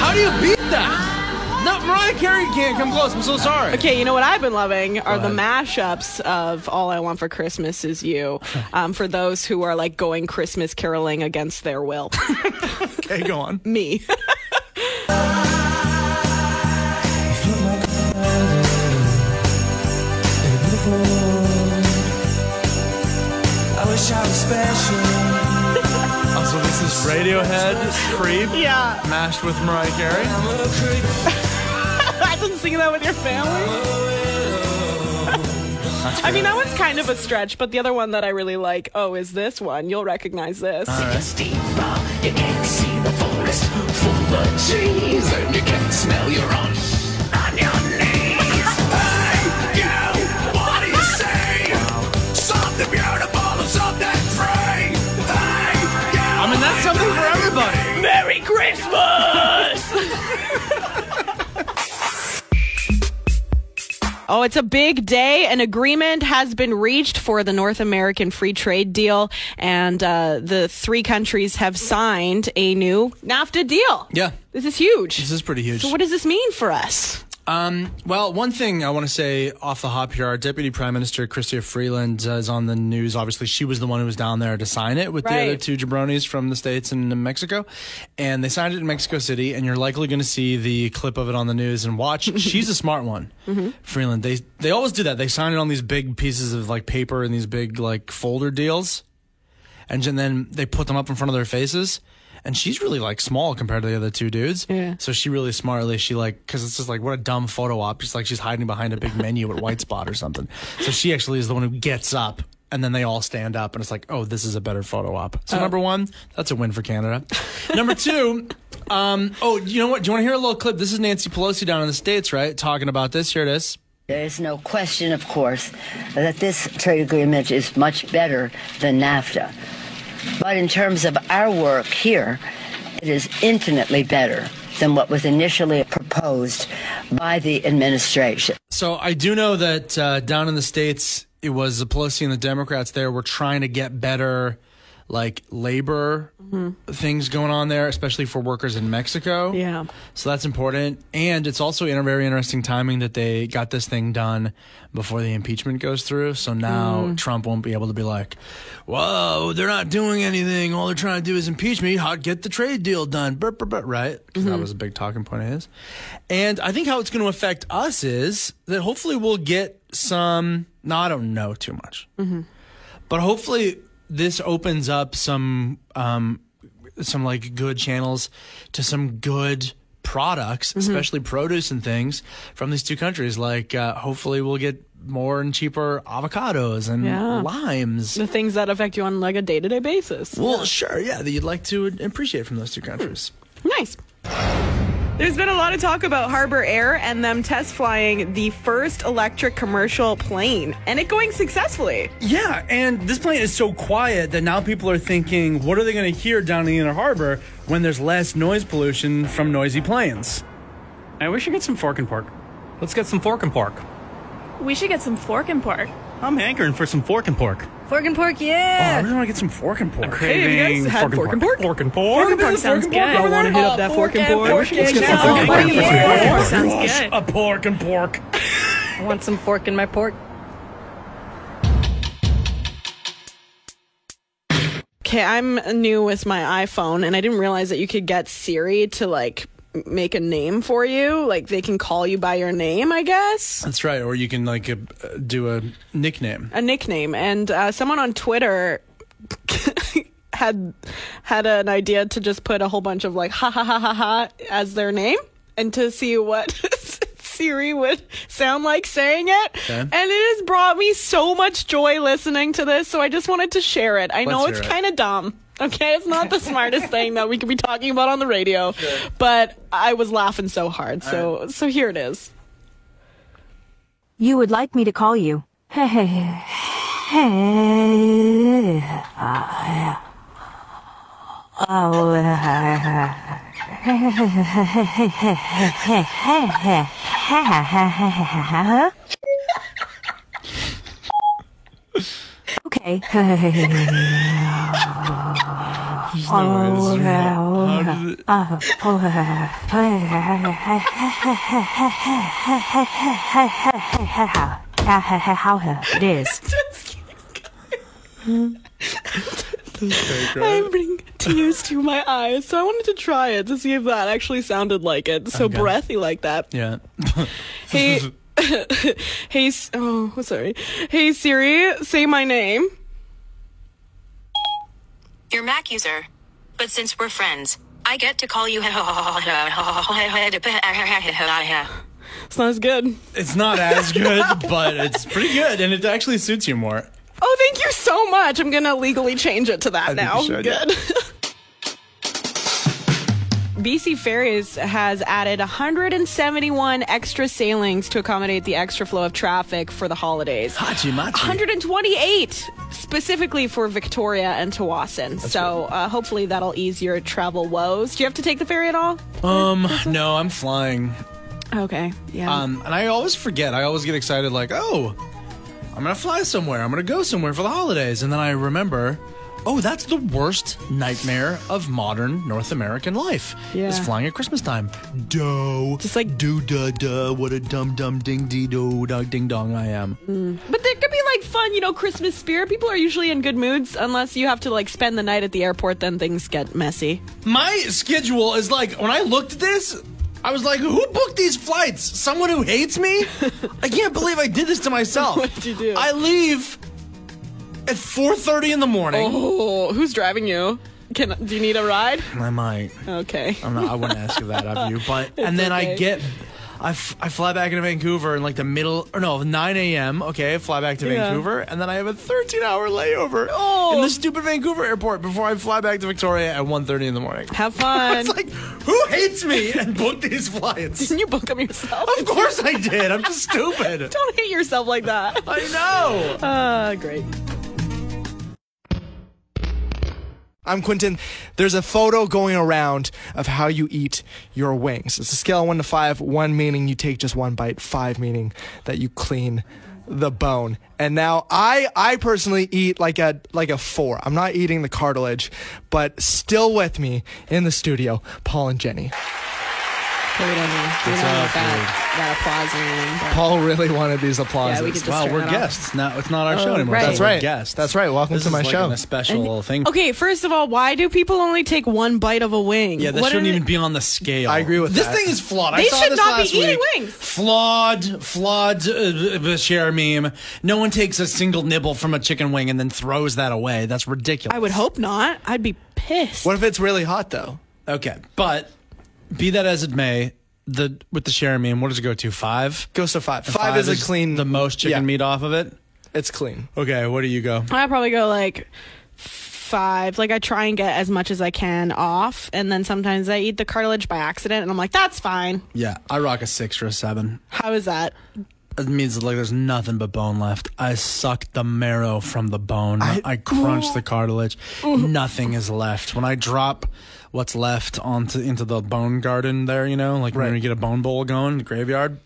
How do you beat that? No, Mariah Carey can't come close. I'm so sorry. Okay, you know what I've been loving are the mashups of "All I Want for Christmas Is You" um, for those who are, like, going Christmas caroling against their will. Okay, go on. Me. Also, oh, this is Radiohead, "Creep," yeah, mashed with Mariah Carey. I've been singing that with your family. I mean, that one's kind of a stretch, but the other one that I really like, oh, is this one. You'll recognize this. All right. You can't see the forest full of trees, and you can't smell your own on your knees. Hey, you, what do you say? Something beautiful, something. I mean, that's something for everybody. Merry Christmas! Oh, it's a big day. An agreement has been reached for the North American Free Trade Deal, and uh, the three countries have signed a new NAFTA deal. Yeah. This is huge. This is pretty huge. So what does this mean for us? Um, well, one thing I want to say off the hop here, our Deputy Prime Minister, Chrystia Freeland, uh, is on the news. Obviously, she was the one who was down there to sign it with right. the other two jabronis from the States and Mexico. And they signed it in Mexico City, and you're likely going to see the clip of it on the news and watch. She's a smart one, mm-hmm. Freeland. They they always do that. They sign it on these big pieces of, like, paper and these big, like, folder deals. And then they put them up in front of their faces. And she's really, like, small compared to the other two dudes. Yeah. So she really smartly, she, like, because it's just like, what a dumb photo op. It's like she's hiding behind a big menu at White Spot or something. So she actually is the one who gets up. And then they all stand up. And it's like, oh, this is a better photo op. So oh. number one, that's a win for Canada. Number two, um, oh, you know what? Do you want to hear a little clip? This is Nancy Pelosi down in the States, right, talking about this. Here it is. There is no question, of course, that this trade agreement is much better than NAFTA. But in terms of our work here, it is infinitely better than what was initially proposed by the administration. So I do know that uh, down in the States, it was the Pelosi and the Democrats there were trying to get better, like labor mm-hmm. things going on there, especially for workers in Mexico. Yeah. So that's important. And it's also in a very interesting timing that they got this thing done before the impeachment goes through. So now mm. Trump won't be able to be like, whoa, they're not doing anything. All they're trying to do is impeach me. How get the trade deal done. Burp, burp, burp. Right? Because mm-hmm. that was a big talking point of his. And I think how it's going to affect us is that hopefully we'll get some, no, I don't know too much, mm-hmm. but hopefully this opens up some, um, some like good channels to some good products, mm-hmm. especially produce and things from these two countries. Like, uh, hopefully we'll get more and cheaper avocados and yeah. limes. The things that affect you on like a day-to-day basis. Well, yeah. sure. Yeah. That you'd like to appreciate from those two countries. Nice. There's been a lot of talk about Harbor Air and them test flying the first electric commercial plane and it going successfully. Yeah, and this plane is so quiet that now people are thinking, what are they going to hear down in the inner harbor when there's less noise pollution from noisy planes? I wish I get some fork and pork. Let's get some fork and pork. We should get some fork and pork. I'm hankering for some fork and pork. Fork and pork, yeah. Oh, I really want to get some fork and pork. I'm craving hey, you guys had fork and pork. Fork and pork. Fork and pork sounds good. I want to hit up that fork and pork. Let's get some fork and pork. Sounds good. A pork and pork. I want some fork in my pork. Okay, I'm new with my iPhone, and I didn't realize that you could get Siri to like make a name for you, like they can call you by your name, I guess. That's right. Or you can like uh, do a nickname. A nickname. And uh, someone on Twitter had had an idea to just put a whole bunch of like ha ha ha ha ha as their name and to see what Siri would sound like saying it. Okay. And it has brought me so much joy listening to this, so I just wanted to share it. I Let's know it's kind of dumb. Okay, it's not the smartest thing that we could be talking about on the radio, sure. but I was laughing so hard, so right. so here it is. You would like me to call you? Hey, hey, hey, oh, hey, okay. It is. I bring tears to my eyes, so I wanted to try it to see if that actually sounded like it. So okay. breathy like that. Yeah. Hey. Hey, oh, sorry. Hey, Siri, say my name. You're Mac user. But since we're friends, I get to call you. It's not as good. It's not as good, but it's pretty good, and it actually suits you more. Oh, thank you so much. I'm going to legally change it to that I now. Think you should. Good. B C Ferries has added one hundred seventy-one extra sailings to accommodate the extra flow of traffic for the holidays. Hachi-machi. one hundred twenty-eight specifically for Victoria and Tawasin. That's so uh, hopefully that'll ease your travel woes. Do you have to take the ferry at all? Um, no, I'm flying. Okay, yeah. Um, and I always forget. I always get excited like, oh, I'm going to fly somewhere. I'm going to go somewhere for the holidays. And then I remember... Oh, that's the worst nightmare of modern North American life. Yeah. Is flying at Christmas time. Doh. Just like do da da. What a dum dum ding dee do dog ding dong I am. Mm. But there could be like fun, you know, Christmas spirit. People are usually in good moods unless you have to like spend the night at the airport. Then things get messy. My schedule is like when I looked at this, I was like, who booked these flights? Someone who hates me? I can't believe I did this to myself. What did you do? I leave at four thirty in the morning. Oh, who's driving you? Can do you need a ride? I might. Okay. I'm not, I wouldn't ask you that of you, but and then okay. I get, I, f- I fly back into Vancouver in like the middle, or no, nine a.m. Okay, I fly back to yeah. Vancouver, and then I have a thirteen-hour layover oh. in the stupid Vancouver airport before I fly back to Victoria at one thirty in the morning. Have fun. It's like, who hates me and booked these flights? Didn't you book them yourself? Of course I did. I'm just stupid. Don't hate yourself like that. I know. Ah, uh, great. I'm Quentin. There's a photo going around of how you eat your wings. It's a scale of one to five, one meaning you take just one bite, five meaning that you clean the bone. And now I I personally eat like a like a four. I'm not eating the cartilage, but still with me in the studio, Pol and Jenny. We don't need, we don't need that, that applause anymore. Pol really wanted these applauses. Yeah, we just wow, we're guests. Not, it's not our oh, show anymore. Right. That's right. Guests. That's right. Welcome this to my like show. This is like a special and, thing. Okay, first of all, why do people only take one bite of a wing? Yeah, this what shouldn't even it? be on the scale. I agree with this that. This thing is flawed. They I saw should this not last be eating week. wings. Flawed, flawed uh, share meme. No one takes a single nibble from a chicken wing and then throws that away. That's ridiculous. I would hope not. I'd be pissed. What if it's really hot, though? Okay, but... Be that as it may, the with the share meme, what does it go to? Five? Goes to five. Five, five is, is a clean... The most chicken yeah. meat off of it? It's clean. Okay, what do you go? I probably go like five. Like I try and get as much as I can off, and then sometimes I eat the cartilage by accident, and I'm like, that's fine. Yeah, I rock a six or a seven. How is that? It means like there's nothing but bone left. I sucked the marrow from the bone. I, I crunched the cartilage. Nothing is left. When I drop what's left onto into the bone garden there, you know, like right. when you get a bone bowl going, the graveyard,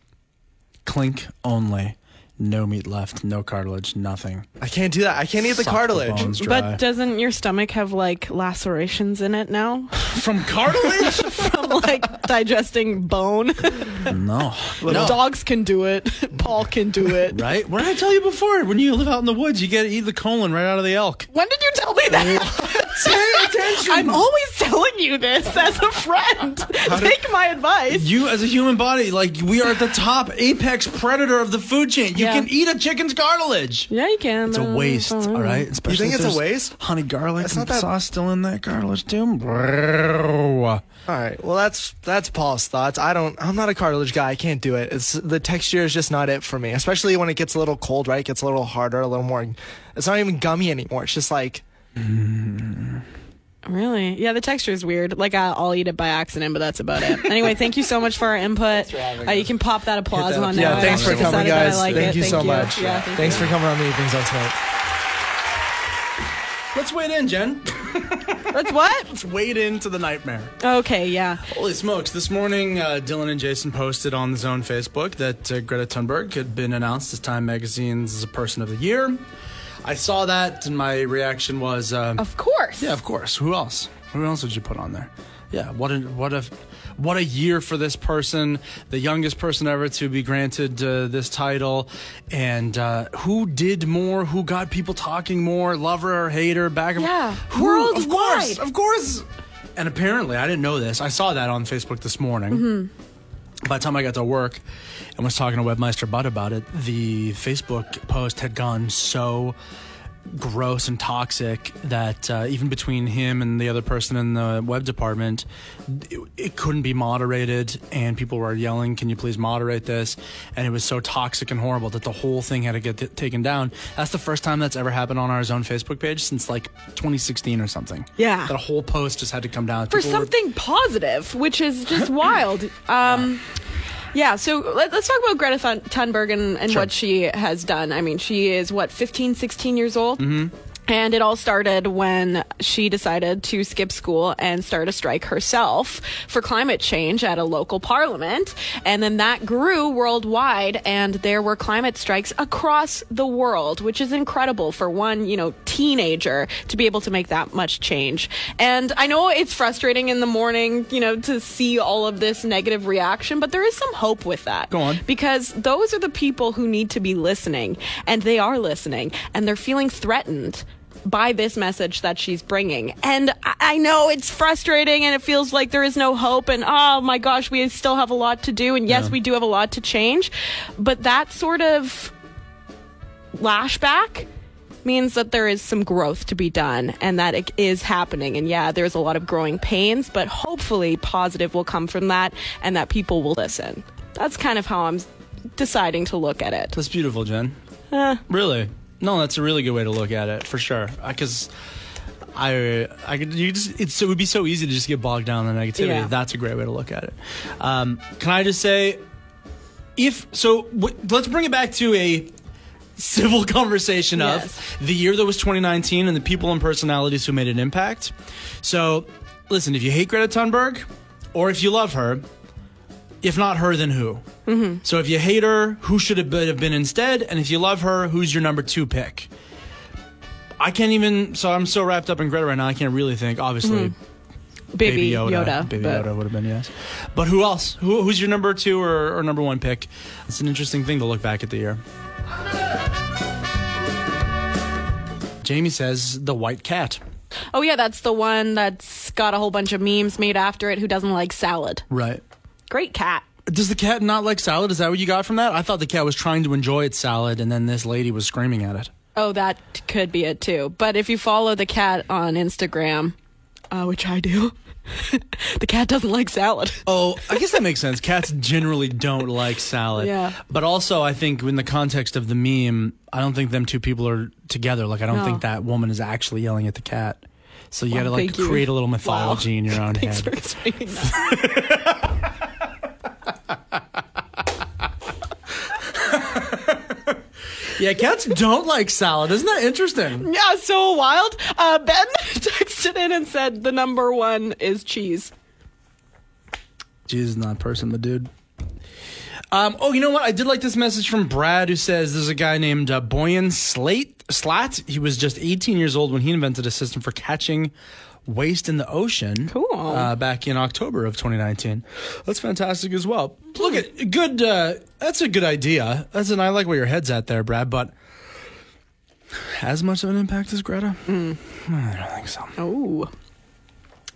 clink only. No meat left, no cartilage, nothing. I can't do that. I can't eat the Suck cartilage. The but doesn't your stomach have like lacerations in it now? From cartilage? From like digesting bone? No. no. Dogs can do it. Pol can do it. Right? What did I tell you before? When you live out in the woods, you get to eat the colon right out of the elk. When did you tell me that? Pay attention. I'm always telling you this as a friend. Take my advice. You as a human body, like we are at the top apex predator of the food chain. You You yeah. can eat a chicken's cartilage. Yeah, you can. It's a waste, uh, all right? Especially you think it's a waste? Honey garlic that's and that... sauce still in that cartilage too? All right. Well, that's that's Paul's thoughts. I don't. I'm not a cartilage guy. I can't do it. It's the texture is just not it for me. Especially when it gets a little cold, right? It gets a little harder, a little more. It's not even gummy anymore. It's just like. Mm. Really? Yeah, the texture is weird. Like, uh, I'll eat it by accident, but that's about it. Anyway, thank you so much for our input. Uh, you can pop that applause that on now. Yeah, thanks for coming, guys. Like thank it. you thank so you. much. Yeah, thank thanks you. for coming on the evenings on tonight. Let's wade in, Jen. Let's what? Let's wade into the nightmare. Okay, yeah. Holy smokes. This morning, uh, Dylan and Jason posted on the Zone Facebook that uh, Greta Thunberg had been announced as Time Magazine's Person of the Year. I saw that, and my reaction was... Um, of course. Yeah, of course. Who else? Who else would you put on there? Yeah, what a, what a, what a year for this person, the youngest person ever to be granted uh, this title. And uh, who did more? Who got people talking more? Lover or hater? Back and yeah, who, worldwide. Of course, of course. And apparently, I didn't know this. I saw that on Facebook this morning. Mm-hmm. By the time I got to work and was talking to Webmeister Bud about it, the Facebook post had gone so gross and toxic that uh, even between him and the other person in the web department, it, it couldn't be moderated, and people were yelling, "Can you please moderate this?" And it was so toxic and horrible that the whole thing had to get t- taken down. That's the first time that's ever happened on our Zone Facebook page since like twenty sixteen or something. Yeah, that whole post just had to come down for people something were- positive, which is just wild. Um, yeah. Yeah, so let's talk about Greta Thunberg and, and sure. what she has done. I mean, she is, what, fifteen, sixteen years old? Mm-hmm. And it all started when she decided to skip school and start a strike herself for climate change at a local parliament. And then that grew worldwide, and there were climate strikes across the world, which is incredible for one, you know, teenager to be able to make that much change. And I know it's frustrating in the morning, you know, to see all of this negative reaction, but there is some hope with that. Go on. Because those are the people who need to be listening, and they are listening, and they're feeling threatened by this message that she's bringing. And I know it's frustrating, and it feels like there is no hope, and oh my gosh, we still have a lot to do, and yes, yeah. we do have a lot to change. But that sort of lashback means that there is some growth to be done, and that it is happening. And yeah, there's a lot of growing pains, but hopefully positive will come from that, and that people will listen. That's kind of how I'm deciding to look at it. That's beautiful, Jen. Uh, really? No, that's a really good way to look at it, for sure. Because I, I, I you just, it's, it would be so easy to just get bogged down in the negativity. Yeah. That's a great way to look at it. Um, can I just say, if so, w- let's bring it back to a civil conversation of yes. the year that was twenty nineteen and the people and personalities who made an impact. So, listen, if you hate Greta Thunberg, or if you love her, if not her, then who? Mm-hmm. So if you hate her, who should it have been instead? And if you love her, who's your number two pick? I can't even... So I'm so wrapped up in Greta right now, I can't really think, obviously. Mm-hmm. Baby, Baby Yoda. Yoda Baby but. Yoda would have been, yes. But who else? Who, who's your number two or, or number one pick? It's an interesting thing to look back at the year. Jamie says the white cat. Oh, yeah, that's the one that's got a whole bunch of memes made after it who doesn't like salad. Right. Great cat. Does the cat not like salad? Is that what you got from that? I thought the cat was trying to enjoy its salad, and then this lady was screaming at it. Oh, that could be it, too. But if you follow the cat on Instagram, uh, which I do, the cat doesn't like salad. Oh, I guess that makes sense. Cats generally don't like salad. Yeah. But also, I think in the context of the meme, I don't think them two people are together. Like, I don't no. think that woman is actually yelling at the cat. So you well, gotta, like, create you. a little mythology wow. in your own Thanks head. For explaining that. Yeah, cats don't like salad. Isn't that interesting? Yeah, so wild. Uh, Ben texted in and said the number one is cheese. Cheese is not a person, but dude. Um, oh, you know what? I did like this message from Brad who says there's a guy named uh, Boyan Slate, Slat. He was just eighteen years old when he invented a system for catching waste in the ocean. Cool. Uh, back in October of twenty nineteen. That's fantastic as well. Look at good. Uh, that's a good idea. That's an I like where your head's at there, Brad. But as much of an impact as Greta, mm. I don't think so. Oh.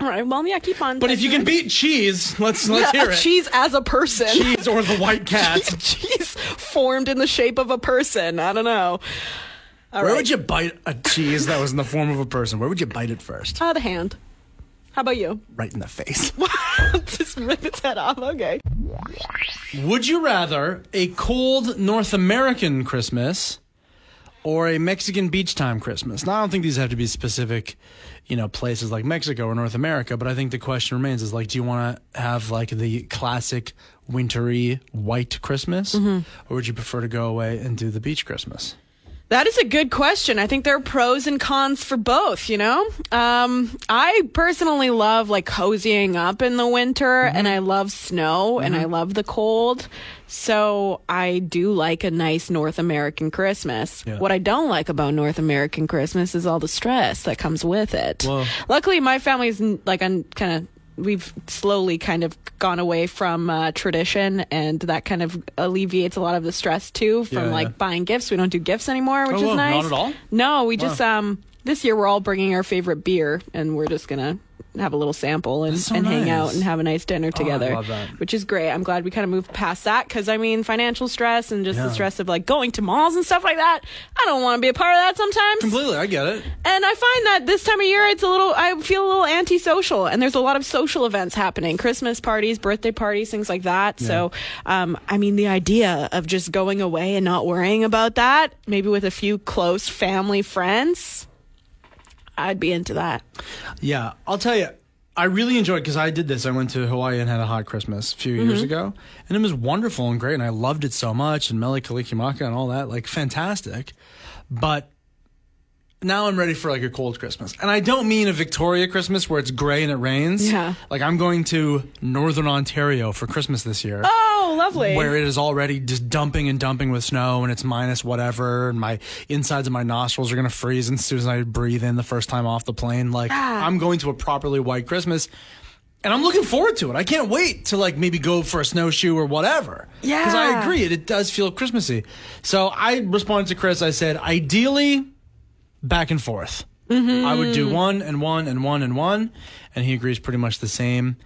All right. Well, yeah. Keep on. But if you can beat cheese, let's let's yeah, hear it. Cheese as a person. Cheese or the white cat. Cheese formed in the shape of a person. I don't know. All Where right. would you bite a cheese that was in the form of a person? Where would you bite it first? Uh, the hand. How about you? Right in the face. Just rip its head off. Okay. Would you rather a cold North American Christmas or a Mexican beach time Christmas? Now, I don't think these have to be specific, you know, places like Mexico or North America, but I think the question remains is, like, do you want to have, like, the classic wintry white Christmas? Mm-hmm. Or would you prefer to go away and do the beach Christmas? That is a good question. I think there are pros and cons for both, you know? Um, I personally love, like, cozying up in the winter, mm-hmm. and I love snow, mm-hmm. and I love the cold. So I do like a nice North American Christmas. Yeah. What I don't like about North American Christmas is all the stress that comes with it. Whoa. Luckily, my family's, like, I'm kind of... We've slowly kind of gone away from uh, tradition, and that kind of alleviates a lot of the stress too from yeah, like yeah. buying gifts. We don't do gifts anymore, which oh, is well, nice. Not at all? No, we wow. just um this year we're all bringing our favorite beer, and we're just gonna have a little sample and, so and nice. hang out and have a nice dinner together, oh, I love that. Which is great. I'm glad we kind of moved past that because I mean financial stress and just yeah. the stress of like going to malls and stuff like that. I don't want to be a part of that sometimes. Completely, I get it. And I find that this time of year it's a little. I feel a little antisocial, and there's a lot of social events happening: Christmas parties, birthday parties, things like that. Yeah. So, um, I mean, the idea of just going away and not worrying about that, maybe with a few close family friends. I'd be into that. Yeah, I'll tell you, I really enjoyed because I did this. I went to Hawaii and had a hot Christmas a few mm-hmm. years ago, and it was wonderful and great, and I loved it so much, and Mele Kalikimaka and all that, like fantastic. But now I'm ready for like a cold Christmas, and I don't mean a Victoria Christmas where it's gray and it rains. Yeah, like I'm going to Northern Ontario for Christmas this year. Oh, lovely! Where it is already just dumping and dumping with snow, and it's minus whatever, and my insides of my nostrils are gonna freeze as soon as I breathe in the first time off the plane. Like ah. I'm going to a properly white Christmas. And I'm looking forward to it. I can't wait to, like, maybe go for a snowshoe or whatever. Yeah. Because I agree, it, it does feel Christmassy. So I responded to Chris. I said, ideally, back and forth. Mm-hmm. I would do one and one and one and one. And he agrees pretty much the same.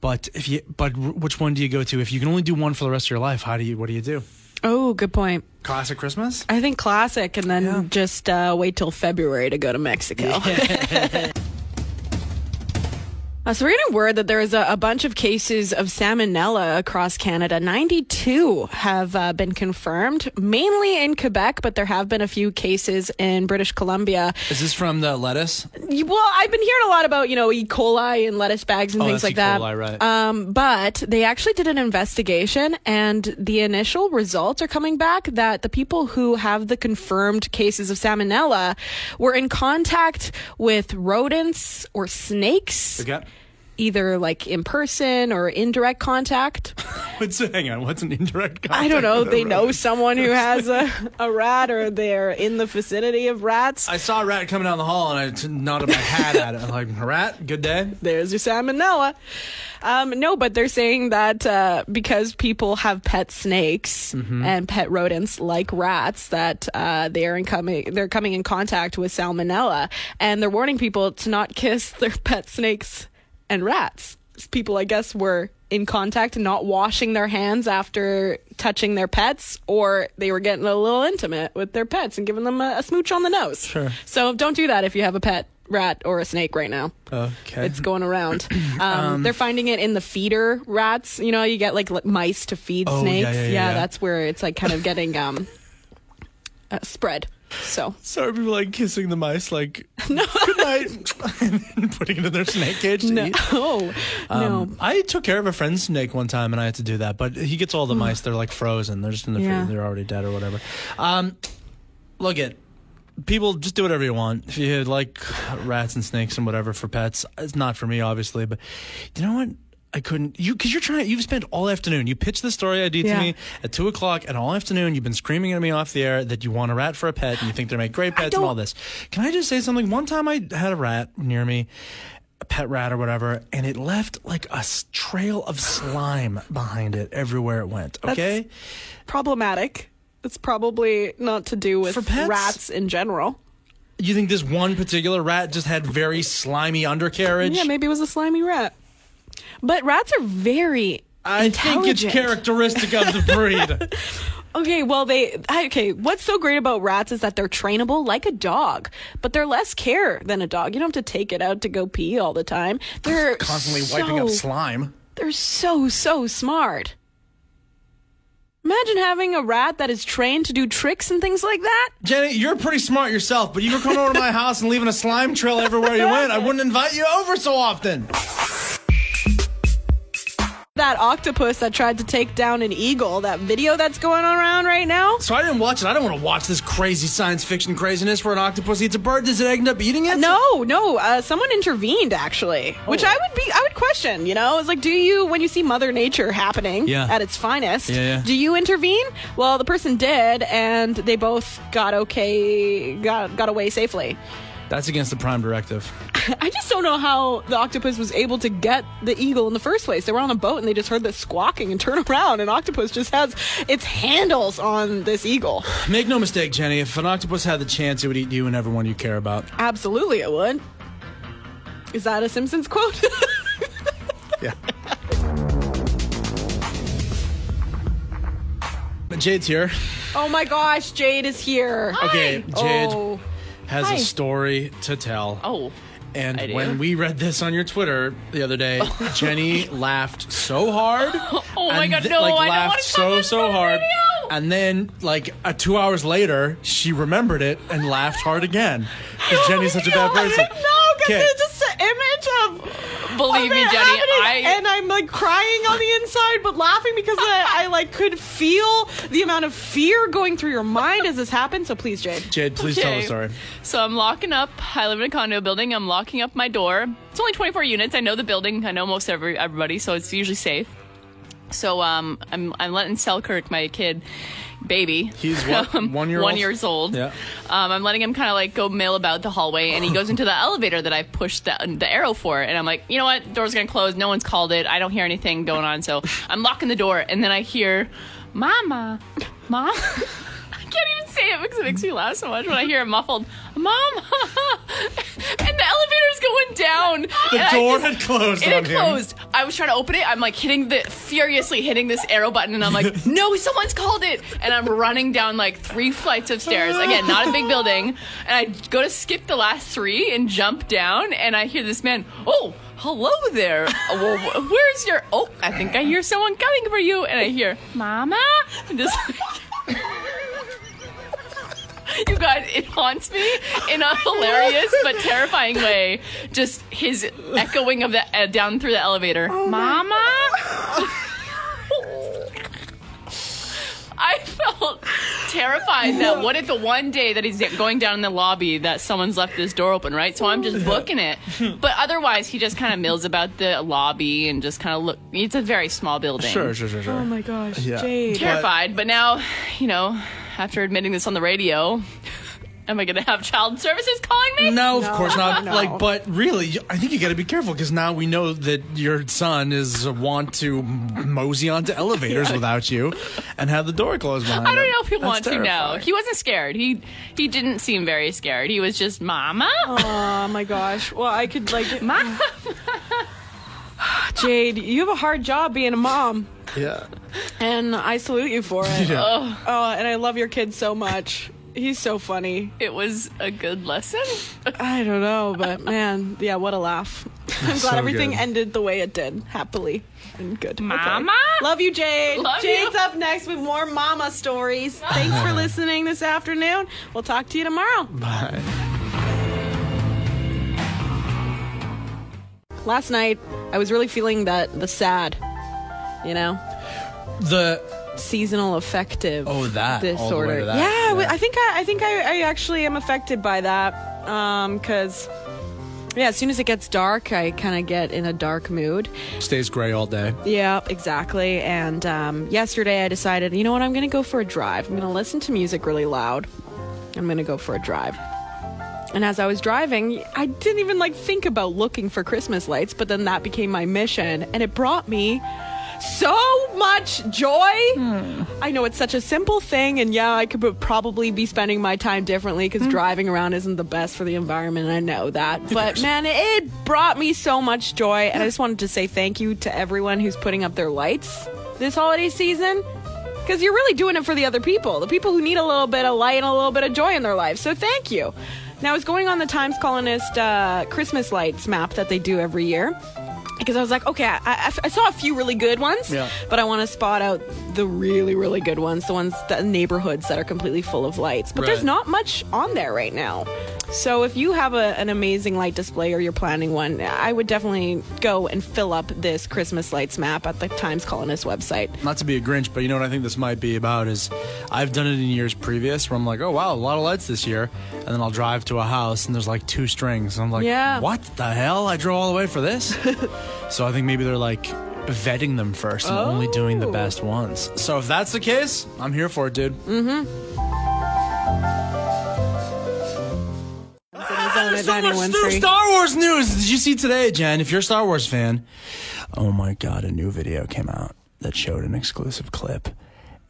But if you, but which one do you go to? If you can only do one for the rest of your life, how do you, what do you do? Oh, good point. Classic Christmas? I think classic. And then yeah. just uh, wait till February to go to Mexico. Yeah. Uh, so we're getting word that there is a, a bunch of cases of salmonella across Canada. ninety-two have uh, been confirmed, mainly in Quebec, but there have been a few cases in British Columbia. Is this from the lettuce? Well, I've been hearing a lot about, you know, E. coli and lettuce bags and oh, things that's like E. that. coli, right. Um, but they actually did an investigation, and the initial results are coming back that the people who have the confirmed cases of salmonella were in contact with rodents or snakes. Okay. either like in person or indirect contact. What's, hang on, what's an indirect contact? I don't know. They rat? know someone who has a, a rat or they're in the vicinity of rats. I saw a rat coming down the hall and I nodded my hat at it. I'm like, rat, good day. There's your salmonella. Um, no, but they're saying that uh, because people have pet snakes mm-hmm. and pet rodents like rats, that uh, they are in coming they're coming in contact with salmonella, and they're warning people to not kiss their pet snakes and rats. People, I guess, were in contact and not washing their hands after touching their pets, or they were getting a little intimate with their pets and giving them a, a smooch on the nose. Sure. So don't do that if you have a pet rat or a snake right now. Okay. It's going around. Um, um, they're finding it in the feeder rats. You know, you get like l- mice to feed oh, snakes. Yeah, yeah, yeah, yeah, yeah, that's where it's like kind of getting um, uh, spread. So, so are people like kissing the mice, like no. good night, and then putting it in their snake cage to no. eat? Oh, um, no. I took care of a friend's snake one time, and I had to do that. But he gets all the mice; they're like frozen. They're just in the yeah. food; they're already dead or whatever. Um, look at people. Just do whatever you want. If you like rats and snakes and whatever for pets, it's not for me, obviously. But you know what? I couldn't, you, because you're trying, you've spent all afternoon, you pitched the story idea yeah. to me at two o'clock and all afternoon you've been screaming at me off the air that you want a rat for a pet and you think they make great pets and all this. Can I just say something? One time I had a rat near me, a pet rat or whatever, and it left like a trail of slime behind it everywhere it went, okay? That's problematic. It's probably not to do with rats in general. You think this one particular rat just had very slimy undercarriage? Yeah, maybe it was a slimy rat. But rats are very I intelligent. think it's characteristic of the breed. Okay, well, they... Okay, what's so great about rats is that they're trainable like a dog, but they're less care than a dog. You don't have to take it out to go pee all the time. They're constantly so, wiping up slime. They're so, so smart. Imagine having a rat that is trained to do tricks and things like that. Jenny, you're pretty smart yourself, but you were coming over to my house and leaving a slime trail everywhere you went. I wouldn't invite you over so often. That octopus that tried to take down an eagle, that video that's going on around right now. So I didn't watch it. I don't want to watch this crazy science fiction craziness where an octopus eats a bird. Does it end up eating it? No, no. Uh, someone intervened, actually, oh. which I would be, I would question, you know? It's like, do you, when you see Mother Nature happening yeah. at its finest, yeah, yeah. do you intervene? Well, the person did, and they both got okay, got, got away safely. That's against the prime directive. I just don't know how the octopus was able to get the eagle in the first place. They were on a boat and they just heard this squawking and turn around. An octopus just has its handles on this eagle. Make no mistake, Jenny. If an octopus had the chance, it would eat you and everyone you care about. Absolutely, it would. Is that a Simpsons quote? Yeah. Jade's here. Oh my gosh, Jade is here. Hi. Okay, Jade. Oh. has Hi. a story to tell. Oh, and I do. When we read this on your Twitter the other day, oh. Jenny laughed so hard. Oh my God! Th- no, like, I laughed don't want to so so hard. Video. And then, like uh, two hours later, she remembered it and laughed hard again. Because no, Jenny's such a bad person. No, because it's just an image of. Believe me, Jenny, I and I'm like crying on the inside, but laughing because I, I like could feel the amount of fear going through your mind as this happened. So please, Jade. Jade, please okay. tell us. Sorry. So I'm locking up. I live in a condo building. I'm locking up my door. It's only twenty-four units. I know the building. I know most every everybody, so it's usually safe. So um, I'm I'm letting Selkirk, my kid, baby. He's what, um, one year old? One years old. Yeah. Um, I'm letting him kind of like go mill about the hallway, and he goes into the elevator that I pushed the, the arrow for. And I'm like, you know what? Door's going to close. No one's called it. I don't hear anything going on. So I'm locking the door, and then I hear, Mama, Mom. I can't even say it because it makes me laugh so much when I hear it muffled, Mama. And the elevator's going down. The door just, had closed. It on had him. closed. I was trying to open it. I'm like hitting the furiously hitting this arrow button, and I'm like, no, someone's called it. And I'm running down like three flights of stairs. Again, not a big building. And I go to skip the last three and jump down, and I hear this man, oh, hello there. Well, where's your? Oh, I think I hear someone coming for you. And I hear, Mama. And just. Like, you guys, it haunts me in a hilarious but terrifying way. Just his echoing of the uh, down through the elevator. Oh, Mama. I felt terrified that what if the one day that he's going down in the lobby that someone's left this door open, right? So I'm just booking it. But otherwise, he just kind of mills about the lobby and just kind of look. It's a very small building. Sure, sure, sure, sure. Oh, my gosh. Yeah. Jade. Terrified. But, but now, you know, after admitting this on the radio... Am I going to have child services calling me? No, of no, course not. No. Like, but really, I think you got to be careful because now we know that your son is want to mosey onto elevators yeah. without you and have the door closed behind him. I don't know if he wants to now. He wasn't scared. He he didn't seem very scared. He was just, Mama. Oh, my gosh. Well, I could, like... Mama. Jade, you have a hard job being a mom. Yeah. And I salute you for it. Yeah. Oh. oh, and I love your kids so much. He's so funny. It was a good lesson. I don't know, but man, yeah, what a laugh. I'm glad so everything good. ended the way it did, happily and good. Mama? Okay. Love you, Jade. Love Jade's you. up next with more mama stories. Mama. Thanks for listening this afternoon. We'll talk to you tomorrow. Bye. Last night, I was really feeling that the sad, you know? The... seasonal affective oh that disorder that. Yeah, yeah I think I, I think I, I actually am affected by that um because yeah as soon as it gets dark I kind of get in a dark mood. Stays gray all day. Yeah, exactly. And um yesterday I decided, you know what, I'm gonna go for a drive. I'm gonna listen to music really loud. I'm gonna go for a drive. And as I was driving, I didn't even like think about looking for Christmas lights, but then that became my mission and it brought me so much joy. Hmm. I know it's such a simple thing, and yeah, I could probably be spending my time differently because mm. driving around isn't the best for the environment. I know that, but man, it brought me so much joy, and I just wanted to say thank you to everyone who's putting up their lights this holiday season because you're really doing it for the other people, the people who need a little bit of light and a little bit of joy in their life. So thank you. Now, I was going on the Times Colonist uh, Christmas lights map that they do every year. Because I was like, okay, I, I, I saw a few really good ones, yeah. but I want to spot out the really, really good ones, the ones, the neighborhoods that are completely full of lights. But right. there's not much on there right now. So if you have a, an amazing light display or you're planning one, I would definitely go and fill up this Christmas lights map at the Times Colonist website. Not to be a Grinch, but you know what I think this might be about is I've done it in years previous where I'm like, oh, wow, a lot of lights this year. And then I'll drive to a house and there's like two strings. And I'm like, yeah. what the hell? I drove all the way for this? So I think maybe they're like vetting them first and oh. only doing the best ones. So if that's the case, I'm here for it, dude. Mm-hmm. There's so much new Star Wars news. Did you see today, Jen? If you're a Star Wars fan, oh my God, a new video came out that showed an exclusive clip,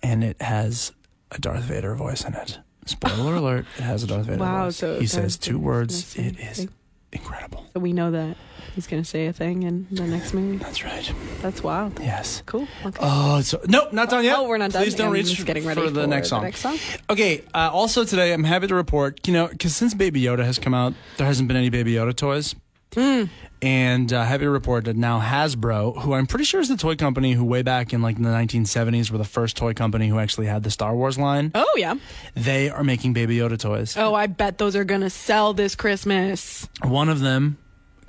and it has a Darth Vader voice in it. Spoiler alert, it has a Darth Vader wow, voice. So he says two words. It is incredible. We know that he's going to say a thing in the next movie. That's right. That's wild. Yes. Cool. Okay. Oh, so, nope, not done yet. Oh, we're not done. Please don't reach for the next song. The next song. Okay. Uh, also today, I'm happy to report, you know, because since Baby Yoda has come out, there hasn't been any Baby Yoda toys. Mm. And uh, happy to report that now Hasbro, who I'm pretty sure is the toy company who way back in like the nineteen seventies were the first toy company who actually had the Star Wars line. Oh, yeah. They are making Baby Yoda toys. Oh, I bet those are going to sell this Christmas. One of them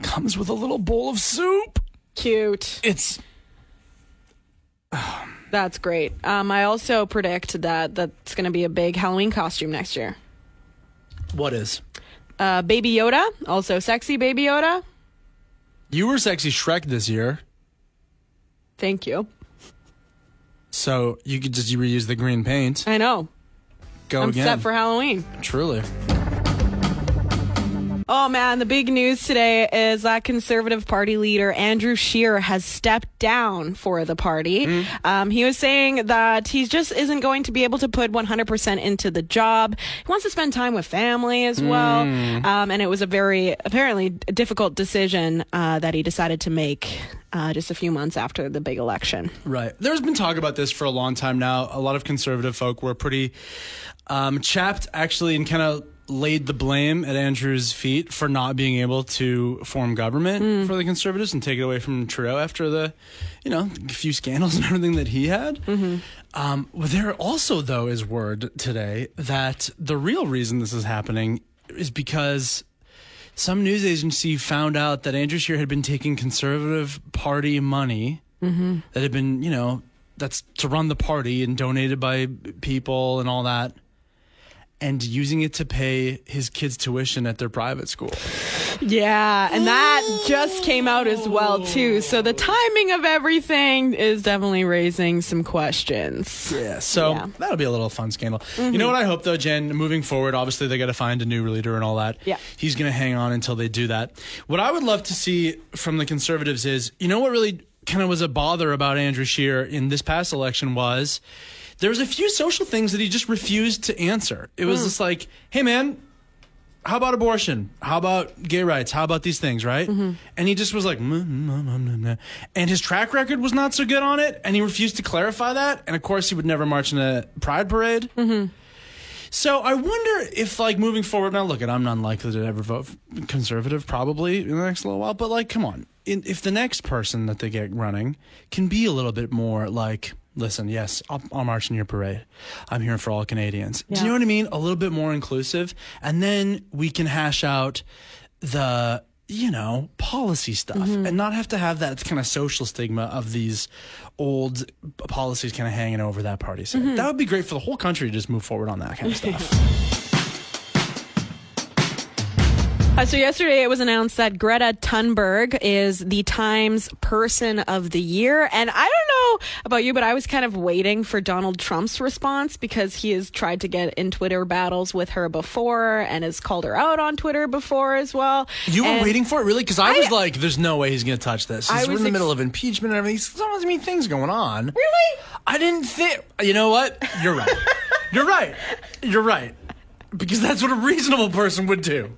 comes with a little bowl of soup. Cute. It's... That's great. Um, I also predict that that's going to be a big Halloween costume next year. What is? Uh, Baby Yoda, also sexy Baby Yoda. You were sexy Shrek this year. Thank you. So you could just reuse the green paint. I know. Go I'm again. I'm set for Halloween. Truly. Oh, man, the big news today is that Conservative Party leader Andrew Scheer has stepped down for the party. Mm. Um, he was saying that he just isn't going to be able to put one hundred percent into the job. He wants to spend time with family as well. Mm. Um, and it was a very, apparently, difficult decision uh, that he decided to make uh, just a few months after the big election. Right. There's been talk about this for a long time now. A lot of conservative folk were pretty um, chapped, actually, and kind of laid the blame at Andrew's feet for not being able to form government mm. for the Conservatives and take it away from Trudeau after the, you know, few scandals and everything that he had. Mm-hmm. Um, well, there also, though, is word today that the real reason this is happening is because some news agency found out that Andrew Scheer had been taking Conservative Party money mm-hmm. that had been, you know, that's to run the party and donated by people and all that. and using it to pay his kids' tuition at their private school. Yeah, and that just came out as well, too. So the timing of everything is definitely raising some questions. Yeah, so yeah. that'll be a little fun scandal. Mm-hmm. You know what I hope, though, Jen? Moving forward, obviously, they got to find a new leader and all that. Yeah. He's going to hang on until they do that. What I would love to see from the Conservatives is, you know what really kind of was a bother about Andrew Scheer in this past election was there was a few social things that he just refused to answer. It was mm. just like, hey, man, how about abortion? How about gay rights? How about these things, right? Mm-hmm. And he just was like, mm, mm, mm, mm, mm. And his track record was not so good on it, and he refused to clarify that. And, of course, he would never march in a pride parade. Mm-hmm. So I wonder if, like, moving forward, now, look, I'm not likely to ever vote Conservative probably in the next little while, but, like, come on. In, if the next person that they get running can be a little bit more like, listen, yes, I'll, I'll march in your parade. I'm here for all Canadians. Yeah. Do you know what I mean? A little bit more inclusive. And then we can hash out the, you know, policy stuff mm-hmm. and not have to have that kind of social stigma of these old policies kind of hanging over that party. So mm-hmm. that would be great for the whole country to just move forward on that kind of stuff. Uh, so yesterday it was announced that Greta Thunberg is the Times Person of the Year. And I don't know about you, but I was kind of waiting for Donald Trump's response because he has tried to get in Twitter battles with her before and has called her out on Twitter before as well. You and were waiting for it, really? Because I was I, like, there's no way he's going to touch this. He's, we're in the ex- middle of impeachment and everything. There's so many things going on. Really? I didn't think. You know what? You're right. You're right. You're right. Because that's what a reasonable person would do.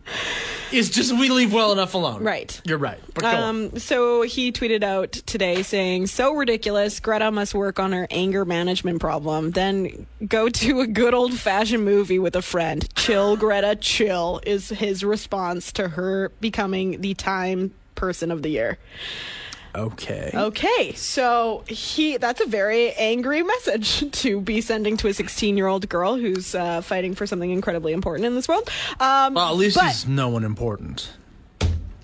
It's just we leave well enough alone. Right. You're right. But go um, on. So he tweeted out today saying, so ridiculous. Greta must work on her anger management problem. Then go to a good old fashioned movie with a friend. Chill, Greta, chill is his response to her becoming the Time Person of the Year. Okay. Okay. So he that's a very angry message to be sending to a sixteen-year-old girl who's uh, fighting for something incredibly important in this world. Um, well, at least but- he's no one important.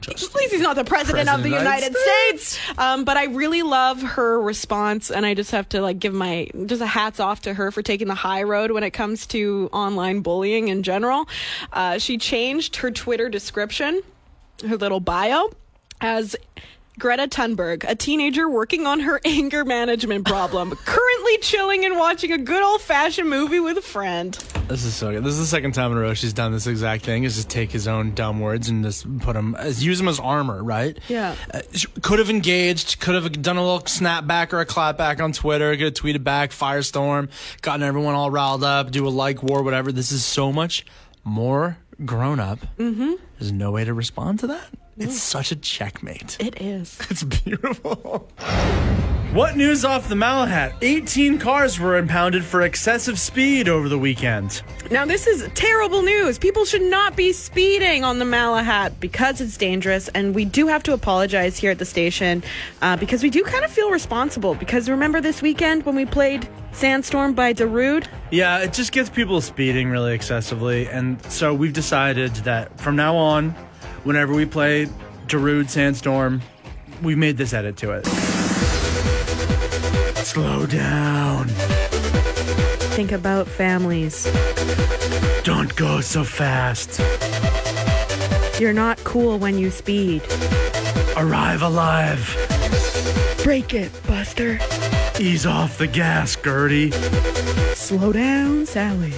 Just at least he's not the president, president of the United, United States. States. Um, but I really love her response, and I just have to like give my just a hats off to her for taking the high road when it comes to online bullying in general. Uh, she changed her Twitter description, her little bio, as Greta Thunberg, a teenager working on her anger management problem, currently chilling and watching a good old-fashioned movie with a friend. This is so good. This is the second time in a row she's done this exact thing, is just take his own dumb words and just put them, use them as armor, right? Yeah. Uh, could have engaged, could have done a little snapback or a clapback on Twitter, could have tweeted back, firestorm, gotten everyone all riled up, do a like war, whatever. This is so much more grown-up. Mm-hmm. There's no way to respond to that. It's such a checkmate. It is. It's beautiful. What news off the Malahat? eighteen cars were impounded for excessive speed over the weekend. Now, this is terrible news. People should not be speeding on the Malahat because it's dangerous. And we do have to apologize here at the station uh, because we do kind of feel responsible. Because remember this weekend when we played Sandstorm by Darude? Yeah, it just gets people speeding really excessively. And so we've decided that from now on, whenever we play Darude Sandstorm, we made this edit to it. Slow down. Think about families. Don't go so fast. You're not cool when you speed. Arrive alive. Break it, Buster. Ease off the gas, Gertie. Slow down, Sally.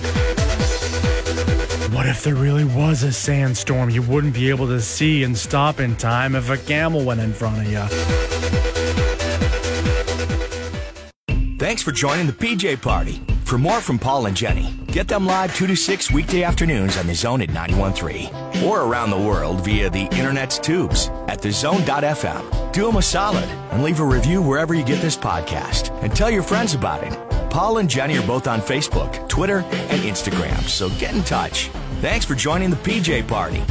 What if there really was a sandstorm you wouldn't be able to see and stop in time if a camel went in front of you? Thanks for joining the P J Party. For more from Pol and Jenny, get them live two to six weekday afternoons on The Zone at ninety-one point three. Or around the world via the internet's tubes at the zone dot f m. Do them a solid and leave a review wherever you get this podcast. And tell your friends about it. Pol and Jenny are both on Facebook, Twitter, and Instagram, so get in touch. Thanks for joining the P J Party.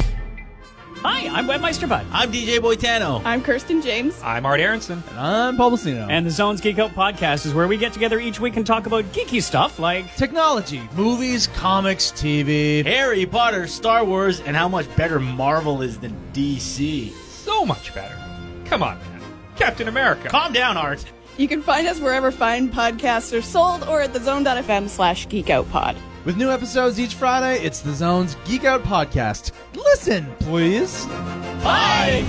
Hi, I'm Webmeister Bud. I'm D J Boitano. I'm Kirsten James. I'm Art Aronson. And I'm Paul Bustino. And the Zone's Geek Out podcast is where we get together each week and talk about geeky stuff like technology, movies, comics, T V, Harry Potter, Star Wars, and how much better Marvel is than D C. So much better. Come on, man. Captain America. Calm down, Art. You can find us wherever fine podcasts are sold or at the zone dot f m slash geek out pod. With new episodes each Friday, it's the Zone's Geek Out Podcast. Listen, please. Bye!